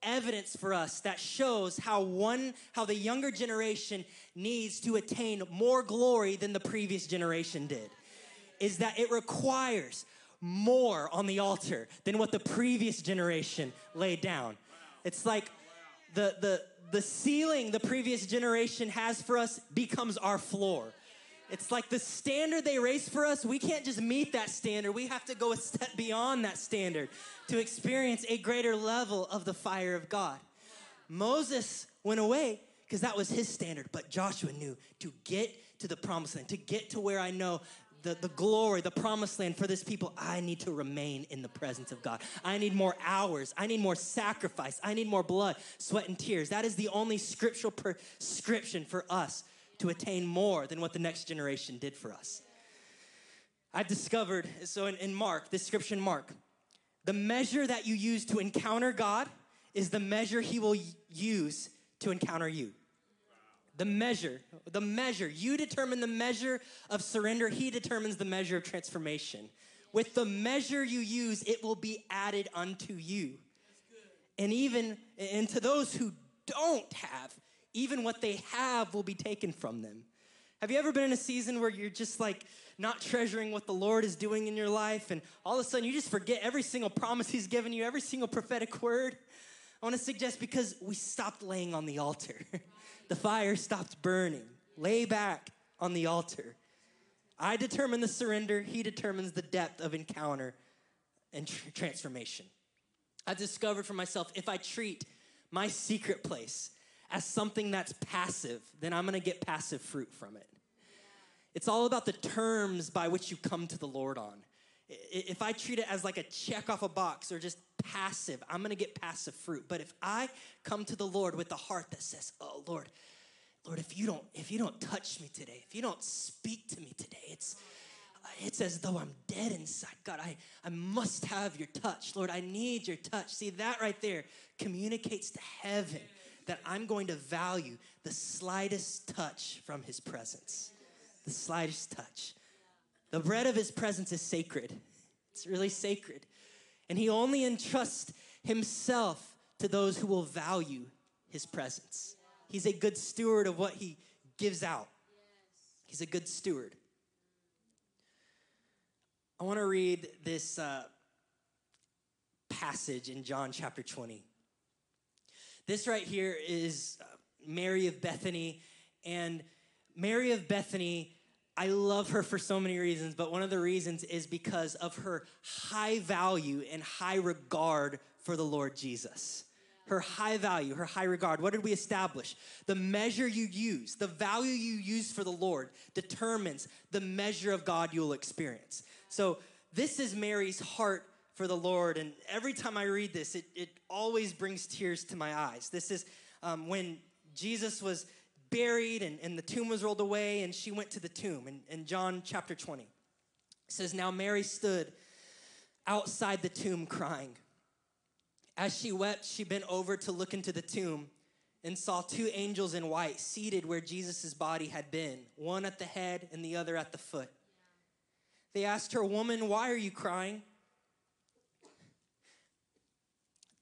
evidence for us that shows how the younger generation needs to attain more glory than the previous generation did, is that it requires more on the altar than what the previous generation laid down. It's like the ceiling the previous generation has for us becomes our floor. It's like the standard they raise for us, we can't just meet that standard. We have to go a step beyond that standard to experience a greater level of the fire of God. Moses went away because that was his standard, but Joshua knew to get to the promised land, to get to where I know the glory, the promised land for this people, I need to remain in the presence of God. I need more hours. I need more sacrifice. I need more blood, sweat, and tears. That is the only scriptural prescription for us to attain more than what the next generation did for us. I've discovered, so in Mark, this scripture in Mark, the measure that you use to encounter God is the measure he will use to encounter you. The measure, you determine the measure of surrender, he determines the measure of transformation. With the measure you use, it will be added unto you. And even, and to those who don't have, even what they have will be taken from them. Have you ever been in a season where you're just like not treasuring what the Lord is doing in your life, and all of a sudden you just forget every single promise he's given you, every single prophetic word? I want to suggest because we stopped laying on the altar. The fire stopped burning. Lay back on the altar. I determine the surrender. He determines the depth of encounter and transformation. I've discovered for myself, if I treat my secret place as something that's passive, then I'm gonna get passive fruit from it. It's all about the terms by which you come to the Lord on. If I treat it as like a check off a box or just passive, I'm gonna get passive fruit. But if I come to the Lord with a heart that says, "Oh Lord, if you don't touch me today, if you don't speak to me today, it's as though I'm dead inside. God, I must have your touch. Lord, I need your touch." See, that right there communicates to heaven that I'm going to value the slightest touch from his presence. The slightest touch. The bread of his presence is sacred. It's really sacred. And he only entrusts himself to those who will value his presence. He's a good steward of what he gives out. He's a good steward. I want to read this passage in John chapter 20. This right here is Mary of Bethany. And Mary of Bethany, I love her for so many reasons, but one of the reasons is because of her high value and high regard for the Lord Jesus. Her high value, her high regard. What did we establish? The measure you use, the value you use for the Lord determines the measure of God you'll experience. So this is Mary's heart for the Lord. And every time I read this, it always brings tears to my eyes. This is when Jesus was buried and the tomb was rolled away, and she went to the tomb in John chapter 20. It says, "Now Mary stood outside the tomb crying. As she wept, she bent over to look into the tomb and saw two angels in white seated where Jesus' body had been, one at the head and the other at the foot. They asked her, "Woman, why are you crying?"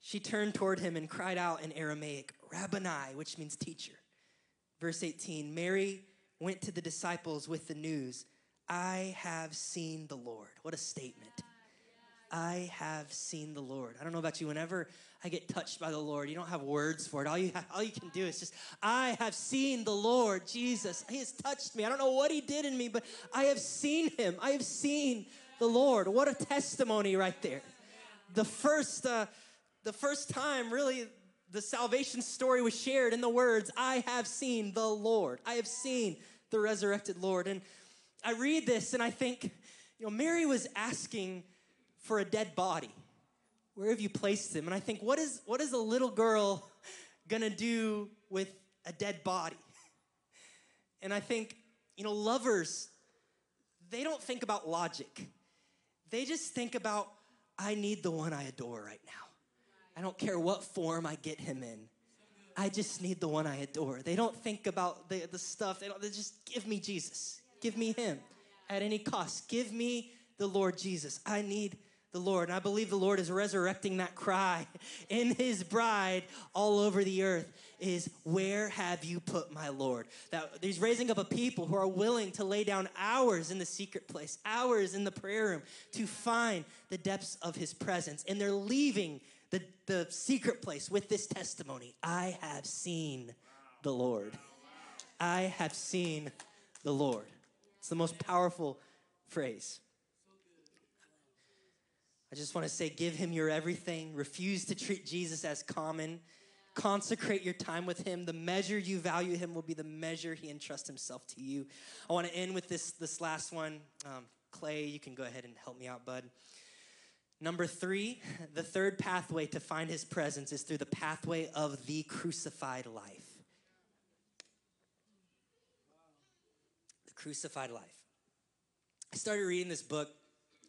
She turned toward him and cried out in Aramaic, "Rabboni," which means teacher. Verse 18, Mary went to the disciples with the news, "I have seen the Lord." What a statement. I have seen the Lord. I don't know about you. Whenever I get touched by the Lord, you don't have words for it. All you can do is just, I have seen the Lord Jesus. He has touched me. I don't know what he did in me, but I have seen him. I have seen the Lord. What a testimony right there. The first time, really, the salvation story was shared in the words, "I have seen the Lord." I have seen the resurrected Lord. And I read this and I think, you know, Mary was asking for a dead body. Where have you placed him? And I think, what is a little girl gonna do with a dead body? And I think, you know, lovers, they don't think about logic. They just think about, I need the one I adore right now. I don't care what form I get him in. I just need the one I adore. They don't think about the stuff. They just give me Jesus. Give me him at any cost. Give me the Lord Jesus. I need the Lord. And I believe the Lord is resurrecting that cry in his bride all over the earth is, where have you put my Lord? That he's raising up a people who are willing to lay down hours in the secret place, hours in the prayer room to find the depths of his presence. And they're leaving the secret place with this testimony. I have seen the Lord. I have seen the Lord. It's the most powerful phrase. I just want to say, give him your everything. Refuse to treat Jesus as common. Consecrate your time with him. The measure you value him will be the measure he entrusts himself to you. I want to end with this last one. Clay, you can go ahead and help me out, bud. Number 3, the third pathway to find his presence is through the pathway of the crucified life. The crucified life. I started reading this book.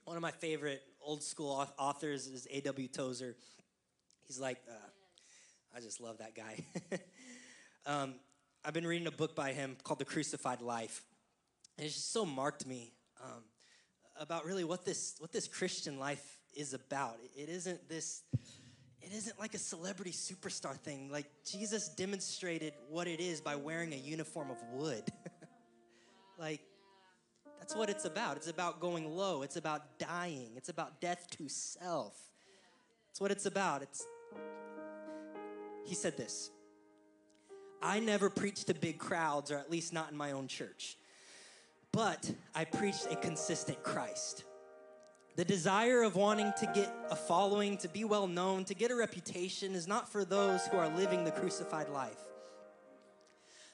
One of my favorite old school authors is A.W. Tozer. He's like, I just love that guy. I've been reading a book by him called The Crucified Life. And it's just so marked me about really what this Christian life is about. It isn't like a celebrity superstar thing. Like Jesus demonstrated what it is by wearing a uniform of wood. Like, that's what it's about. It's about going low. It's about dying. It's about death to self. That's what it's about. He said this, "I never preached to big crowds, or at least not in my own church, but I preached a consistent Christ. The desire of wanting to get a following, to be well known, to get a reputation is not for those who are living the crucified life.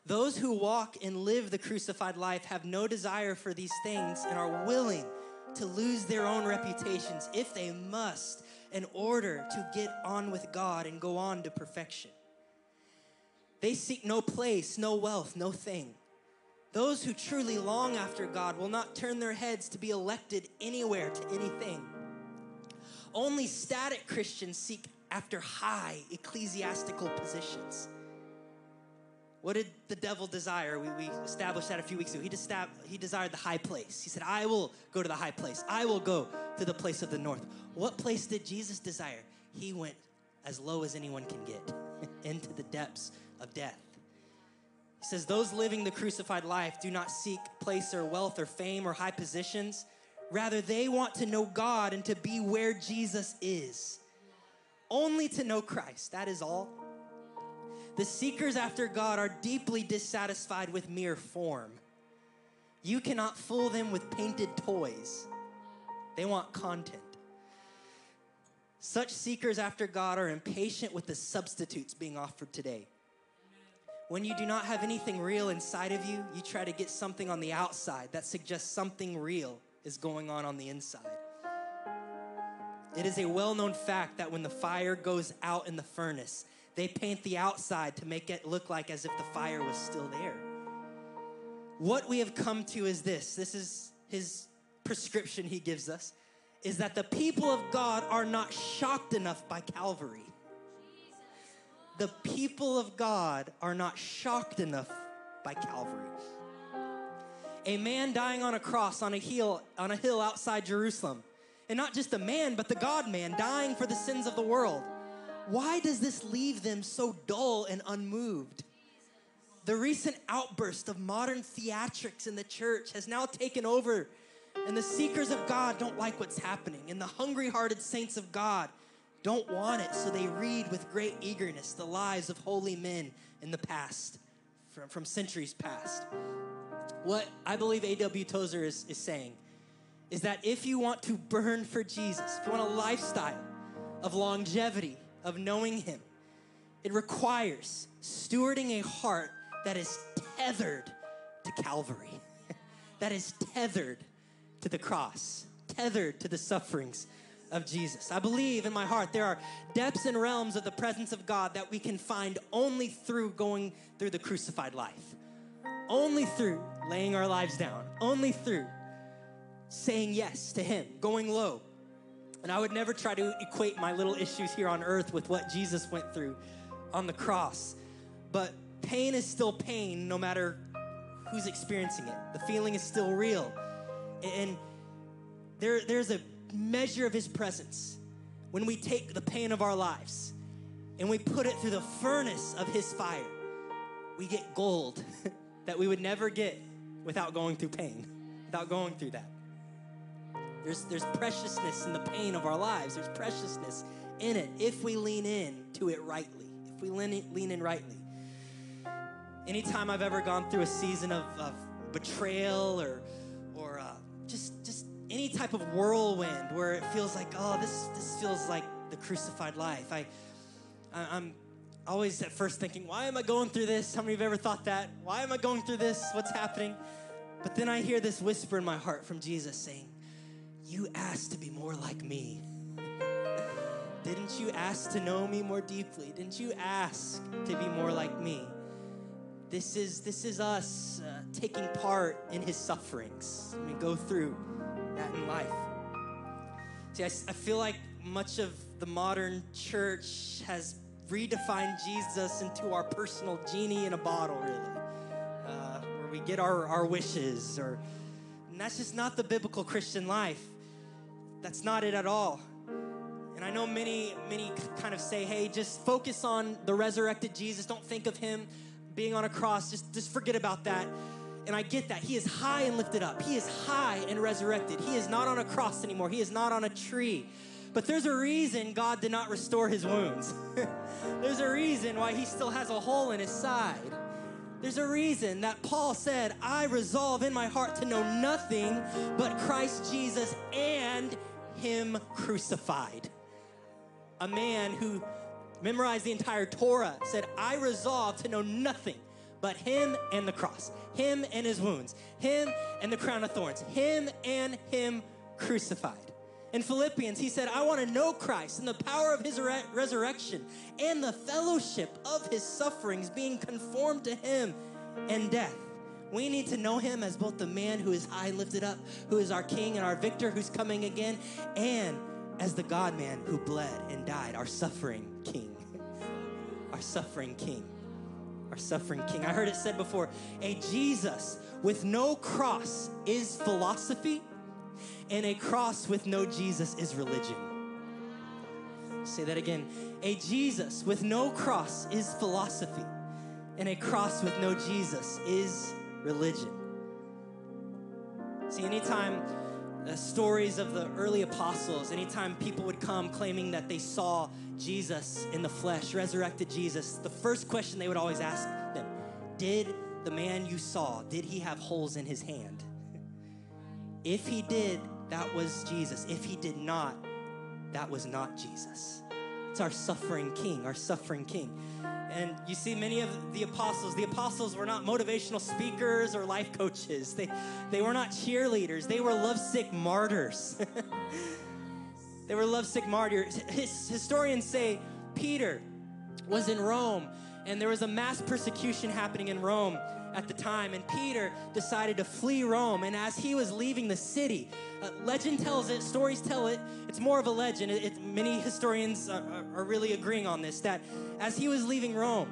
Those who walk and live the crucified life have no desire for these things and are willing to lose their own reputations if they must in order to get on with God and go on to perfection. They seek no place, no wealth, no thing. Those who truly long after God will not turn their heads to be elected anywhere to anything. Only static Christians seek after high ecclesiastical positions." What did the devil desire? We established that a few weeks ago. He desired the high place. He said, "I will go to the high place. I will go to the place of the north." What place did Jesus desire? He went as low as anyone can get into the depths of death. He says, "Those living the crucified life do not seek place or wealth or fame or high positions. Rather, they want to know God and to be where Jesus is. Only to know Christ, that is all. The seekers after God are deeply dissatisfied with mere form. You cannot fool them with painted toys. They want content. Such seekers after God are impatient with the substitutes being offered today. When you do not have anything real inside of you, you try to get something on the outside that suggests something real is going on the inside. It is a well-known fact that when the fire goes out in the furnace, they paint the outside to make it look like as if the fire was still there. What we have come to is this. This is his prescription he gives us, is that the people of God are not shocked enough by Calvary. The people of God are not shocked enough by Calvary. A man dying on a cross on a hill outside Jerusalem. And not just a man, but the God-man dying for the sins of the world. Why does this leave them so dull and unmoved? The recent outburst of modern theatrics in the church has now taken over, and the seekers of God don't like what's happening, and the hungry-hearted saints of God don't want it, so they read with great eagerness the lives of holy men in the past, from centuries past. What I believe A.W. Tozer is saying is that if you want to burn for Jesus, if you want a lifestyle of longevity, of knowing him, it requires stewarding a heart that is tethered to Calvary, that is tethered to the cross, tethered to the sufferings of Jesus. I believe in my heart there are depths and realms of the presence of God that we can find only through going through the crucified life, only through laying our lives down, only through saying yes to him, going low. And I would never try to equate my little issues here on earth with what Jesus went through on the cross. But pain is still pain no matter who's experiencing it. The feeling is still real. And there's a measure of his presence when we take the pain of our lives and we put it through the furnace of his fire. We get gold that we would never get without going through pain, without going through that. There's preciousness in the pain of our lives. There's preciousness in it if we lean in to it rightly, if we lean in rightly. Anytime I've ever gone through a season of betrayal or just any type of whirlwind where it feels like, oh, this feels like the crucified life. I'm always at first thinking, why am I going through this? How many of you have ever thought that? Why am I going through this? What's happening? But then I hear this whisper in my heart from Jesus saying, you asked to be more like me. Didn't you ask to know me more deeply? Didn't you ask to be more like me? This is us taking part in his sufferings. I mean, go through that in life. See, I feel like much of the modern church has redefined Jesus into our personal genie in a bottle, really, where we get our wishes, and that's just not the biblical Christian life. That's not it at all. And I know many kind of say, hey, just focus on the resurrected Jesus. Don't think of him being on a cross. Just forget about that. And I get that. He is high and lifted up. He is high and resurrected. He is not on a cross anymore. He is not on a tree. But there's a reason God did not restore his wounds. There's a reason why he still has a hole in his side. There's a reason that Paul said, I resolve in my heart to know nothing but Christ Jesus and him crucified. A man who memorized the entire Torah said, I resolve to know nothing but him and the cross, him and his wounds, him and the crown of thorns, him and him crucified. In Philippians, he said, I want to know Christ and the power of his resurrection and the fellowship of his sufferings, being conformed to him and death. We need to know him as both the man who is high and lifted up, who is our king and our victor, who's coming again, and as the God-man who bled and died, our suffering king, our suffering king, our suffering king. I heard it said before, a Jesus with no cross is philosophy, and a cross with no Jesus is religion. Say that again. A Jesus with no cross is philosophy, and a cross with no Jesus is religion. See, anytime stories of the early apostles, anytime people would come claiming that they saw Jesus in the flesh, resurrected Jesus, the first question they would always ask them, did the man you saw, did he have holes in his hand? If he did, that was Jesus. If he did not, that was not Jesus. It's our suffering king, our suffering king. And you see many of the apostles were not motivational speakers or life coaches. They were not cheerleaders. They were lovesick martyrs. They were lovesick martyrs. Historians say Peter was in Rome, and there was a mass persecution happening in Rome at the time, and Peter decided to flee Rome. And as he was leaving the city, legend tells it, stories tell it, it's more of a legend. Many historians are really agreeing on this, that as he was leaving Rome,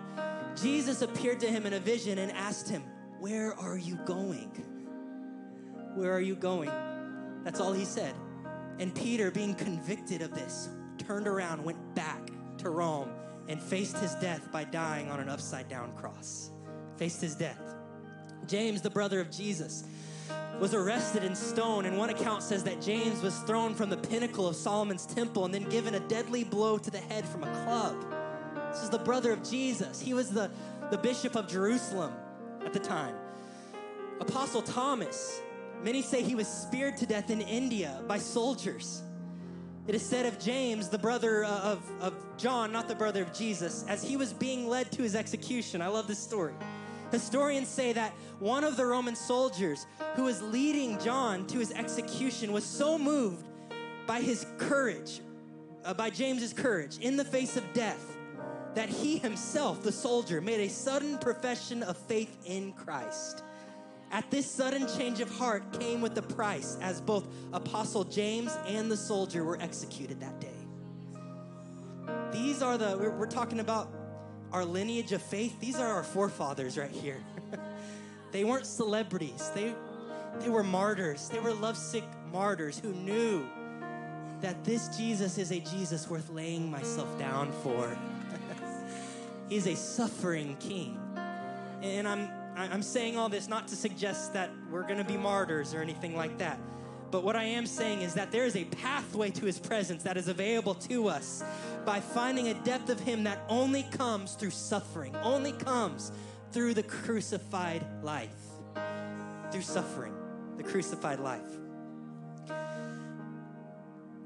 Jesus appeared to him in a vision and asked him, "Where are you going? Where are you going?" That's all he said. And Peter, being convicted of this, turned around, went back to Rome, and faced his death by dying on an upside-down cross. Faced his death. James, the brother of Jesus, was arrested and stoned, and one account says that James was thrown from the pinnacle of Solomon's temple and then given a deadly blow to the head from a club. This is the brother of Jesus. He was the bishop of Jerusalem at the time. Apostle Thomas, many say he was speared to death in India by soldiers. It is said of James, the brother of John, not the brother of Jesus, as he was being led to his execution. I love this story. Historians say that one of the Roman soldiers who was leading John to his execution was so moved by his courage, by James's courage in the face of death, that he himself, the soldier, made a sudden profession of faith in Christ. At this sudden change of heart came with the price, as both Apostle James and the soldier were executed that day. These are we're talking about our lineage of faith. These are our forefathers right here. They weren't celebrities. They were martyrs. They were lovesick martyrs who knew that this Jesus is a Jesus worth laying myself down for. He's a suffering king. And I'm saying all this not to suggest that we're going to be martyrs or anything like that. But what I am saying is that there is a pathway to his presence that is available to us by finding a depth of him that only comes through suffering, only comes through the crucified life, through suffering, the crucified life.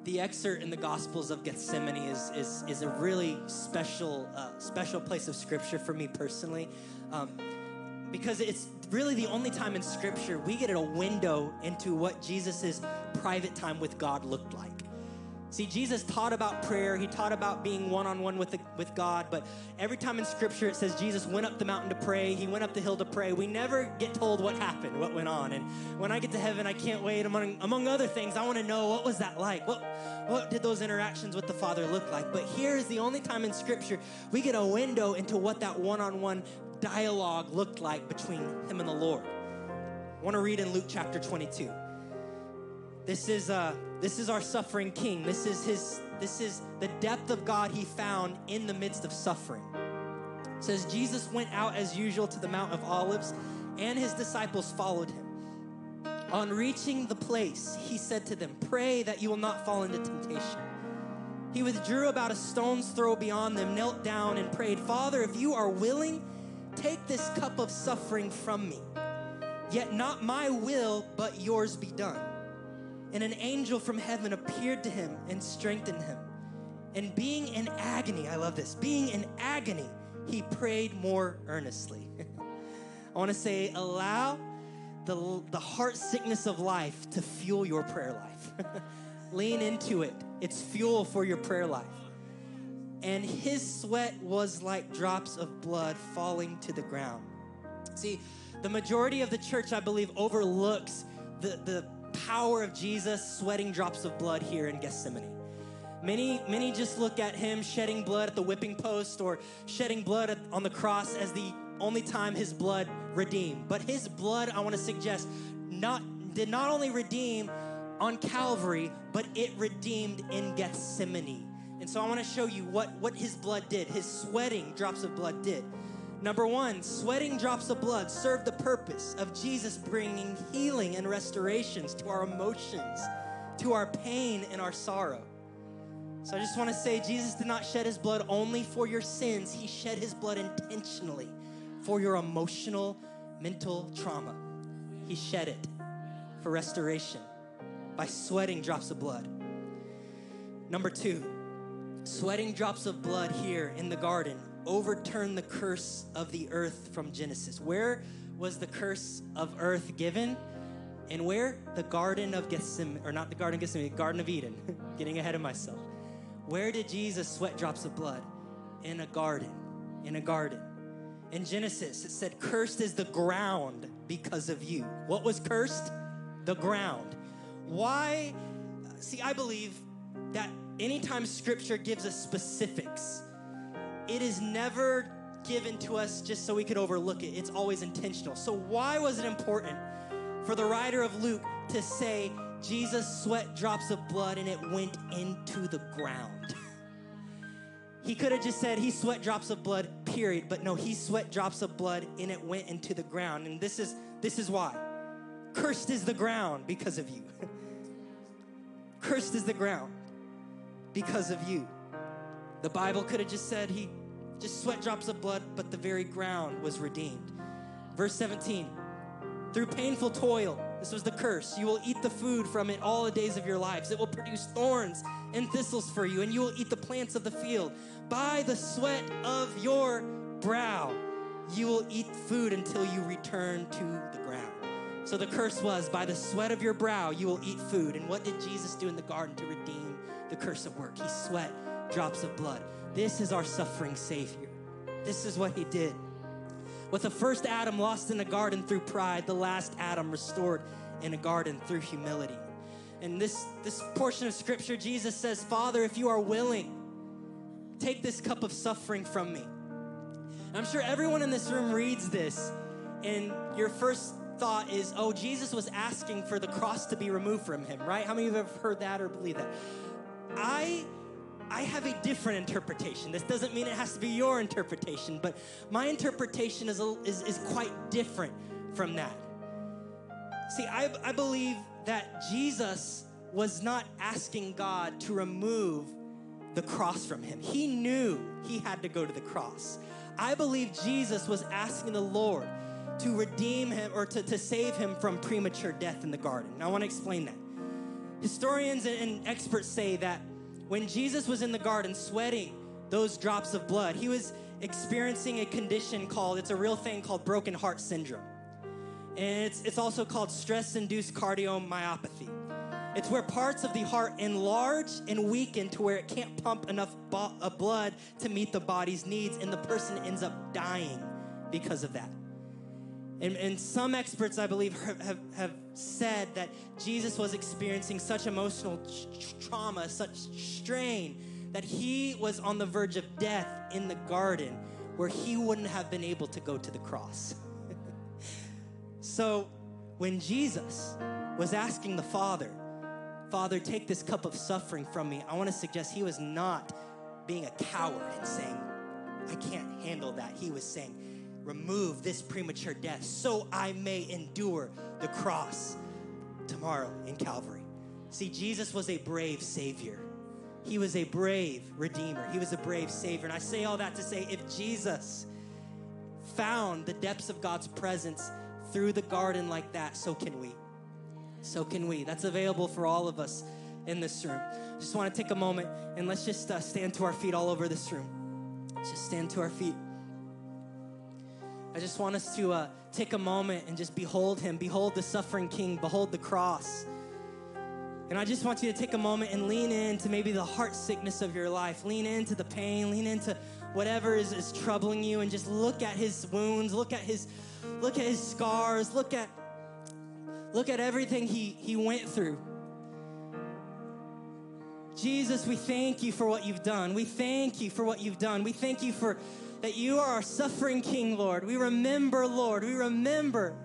The excerpt in the Gospels of Gethsemane is a really special place of Scripture for me personally, because it's really the only time in Scripture we get a window into what Jesus' private time with God looked like. See, Jesus taught about prayer. He taught about being one-on-one with God, but every time in Scripture it says Jesus went up the mountain to pray. He went up the hill to pray. We never get told what happened, what went on. And when I get to heaven, I can't wait. Among other things, I want to know, what was that like? What did those interactions with the Father look like? But here is the only time in Scripture we get a window into what that one-on-one dialogue looked like between him and the Lord. I want to read in Luke chapter 22. This is our suffering king. This is the depth of God he found in the midst of suffering. It says, Jesus went out as usual to the Mount of Olives, and his disciples followed him. On reaching the place, he said to them, "Pray that you will not fall into temptation." He withdrew about a stone's throw beyond them, knelt down, and prayed, "Father, if you are willing, take this cup of suffering from me. Yet not my will, but yours be done." And an angel from heaven appeared to him and strengthened him. And being in agony, I love this, being in agony, he prayed more earnestly. I want to say, allow the heart sickness of life to fuel your prayer life. Lean into it. It's fuel for your prayer life. And his sweat was like drops of blood falling to the ground. See, the majority of the church, I believe, overlooks the power of Jesus sweating drops of blood here in Gethsemane. Many just look at him shedding blood at the whipping post or shedding blood on the cross as the only time his blood redeemed. But his blood, I want to suggest, did not only redeem on Calvary, but it redeemed in Gethsemane. And so I want to show you what his blood did, his sweating drops of blood did. Number one, sweating drops of blood served the purpose of Jesus bringing healing and restorations to our emotions, to our pain and our sorrow. So I just want to say, Jesus did not shed his blood only for your sins. He shed his blood intentionally for your emotional, mental trauma. He shed it for restoration by sweating drops of blood. Number two, sweating drops of blood here in the garden overturned the curse of the earth from Genesis. Where was the curse of earth given? And where? The Garden of Gethsemane, or not the Garden of Gethsemane, the Garden of Eden. getting ahead of myself. Where did Jesus sweat drops of blood? In a garden. In a garden. In Genesis, it said, cursed is the ground because of you. What was cursed? The ground. Why? See, I believe that anytime Scripture gives us specifics, it is never given to us just so we could overlook it. It's always intentional. So why was it important for the writer of Luke to say, Jesus sweat drops of blood and it went into the ground? He could have just said, he sweat drops of blood, period. But no, he sweat drops of blood and it went into the ground. And this is why. Cursed is the ground because of you. Cursed is the ground because of you. The Bible could have just said he just sweat drops of blood, but the very ground was redeemed. Verse 17, through painful toil, this was the curse. You will eat the food from it all the days of your lives. It will produce thorns and thistles for you, and you will eat the plants of the field. By the sweat of your brow, you will eat food until you return to the ground. So the curse was, by the sweat of your brow, you will eat food. And what did Jesus do in the garden to redeem the curse of work? He sweat drops of blood. This is our suffering Savior. This is what he did. With the first Adam lost in the garden through pride, the last Adam restored in a garden through humility. And this portion of Scripture, Jesus says, Father, if you are willing, take this cup of suffering from me. And I'm sure everyone in this room reads this, and your first thought is, oh, Jesus was asking for the cross to be removed from him, right? How many of you have ever heard that or believe that? I have a different interpretation. This doesn't mean it has to be your interpretation, but my interpretation is quite different from that. See, I believe that Jesus was not asking God to remove the cross from him. He knew he had to go to the cross. I believe Jesus was asking the Lord to redeem him or to save him from premature death in the garden. And I want to explain that. Historians and experts say that when Jesus was in the garden sweating those drops of blood, he was experiencing a condition called, it's a real thing called broken heart syndrome. And it's also called stress-induced cardiomyopathy. It's where parts of the heart enlarge and weaken to where it can't pump enough blood to meet the body's needs, and the person ends up dying because of that. And some experts, I believe, have said that Jesus was experiencing such emotional trauma, such strain, that he was on the verge of death in the garden where he wouldn't have been able to go to the cross. So when Jesus was asking the Father, Father, take this cup of suffering from me, I want to suggest he was not being a coward and saying, I can't handle that. He was saying, remove this premature death so I may endure the cross tomorrow in Calvary. See, Jesus was a brave Savior. He was a brave Redeemer. He was a brave Savior. And I say all that to say, if Jesus found the depths of God's presence through the garden like that, so can we. So can we. That's available for all of us in this room. Just want to take a moment and let's just stand to our feet all over this room. Let's just stand to our feet. I just want us to take a moment and just behold him, behold the suffering King, behold the cross. And I just want you to take a moment and lean into maybe the heart sickness of your life, lean into the pain, lean into whatever is troubling you, and just look at his wounds, look at his scars, look at everything he went through. Jesus, we thank you for what you've done. We thank you for what you've done. We thank you for that you are our suffering King, Lord. We remember, Lord, we remember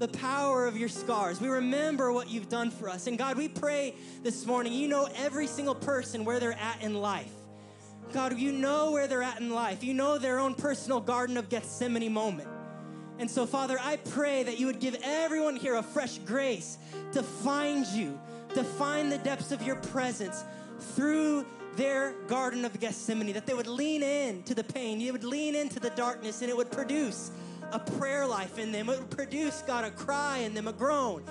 the power of your scars. We remember what you've done for us. And God, we pray this morning, you know every single person where they're at in life. God, you know where they're at in life. You know their own personal Garden of Gethsemane moment. And so, Father, I pray that you would give everyone here a fresh grace to find you, to find the depths of your presence through their Garden of Gethsemane, that they would lean in to the pain, you would lean into the darkness, and it would produce a prayer life in them. It would produce, God, a cry in them, a groan.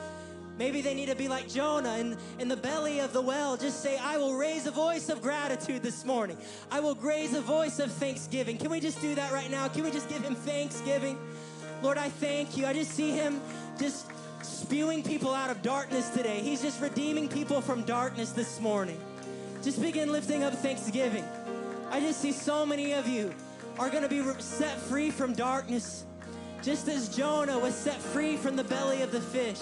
Maybe they need to be like Jonah in the belly of the well. Just say, I will raise a voice of gratitude this morning. I will raise a voice of thanksgiving. Can we just do that right now? Can we just give him thanksgiving? Lord, I thank you. I just see him just spewing people out of darkness today. He's just redeeming people from darkness this morning. just begin lifting up thanksgiving. I just see so many of you are going to be set free from darkness, just as Jonah was set free from the belly of the fish.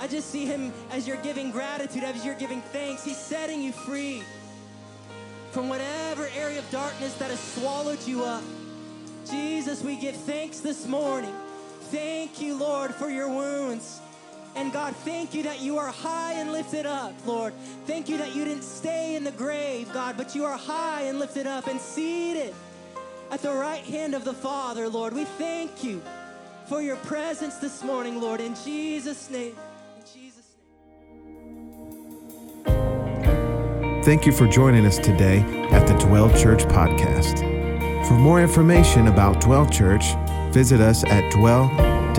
I just see him, as you're giving gratitude, as you're giving thanks, he's setting you free from whatever area of darkness that has swallowed you up. Jesus, we give thanks this morning. Thank you, Lord, for your wounds. And God, thank you that you are high and lifted up, Lord. Thank you that you didn't stay in the grave, God, but you are high and lifted up and seated at the right hand of the Father, Lord. We thank you for your presence this morning, Lord, in Jesus' name. Thank you for joining us today at the Dwell Church podcast. For more information about Dwell Church, visit us at dwell.church.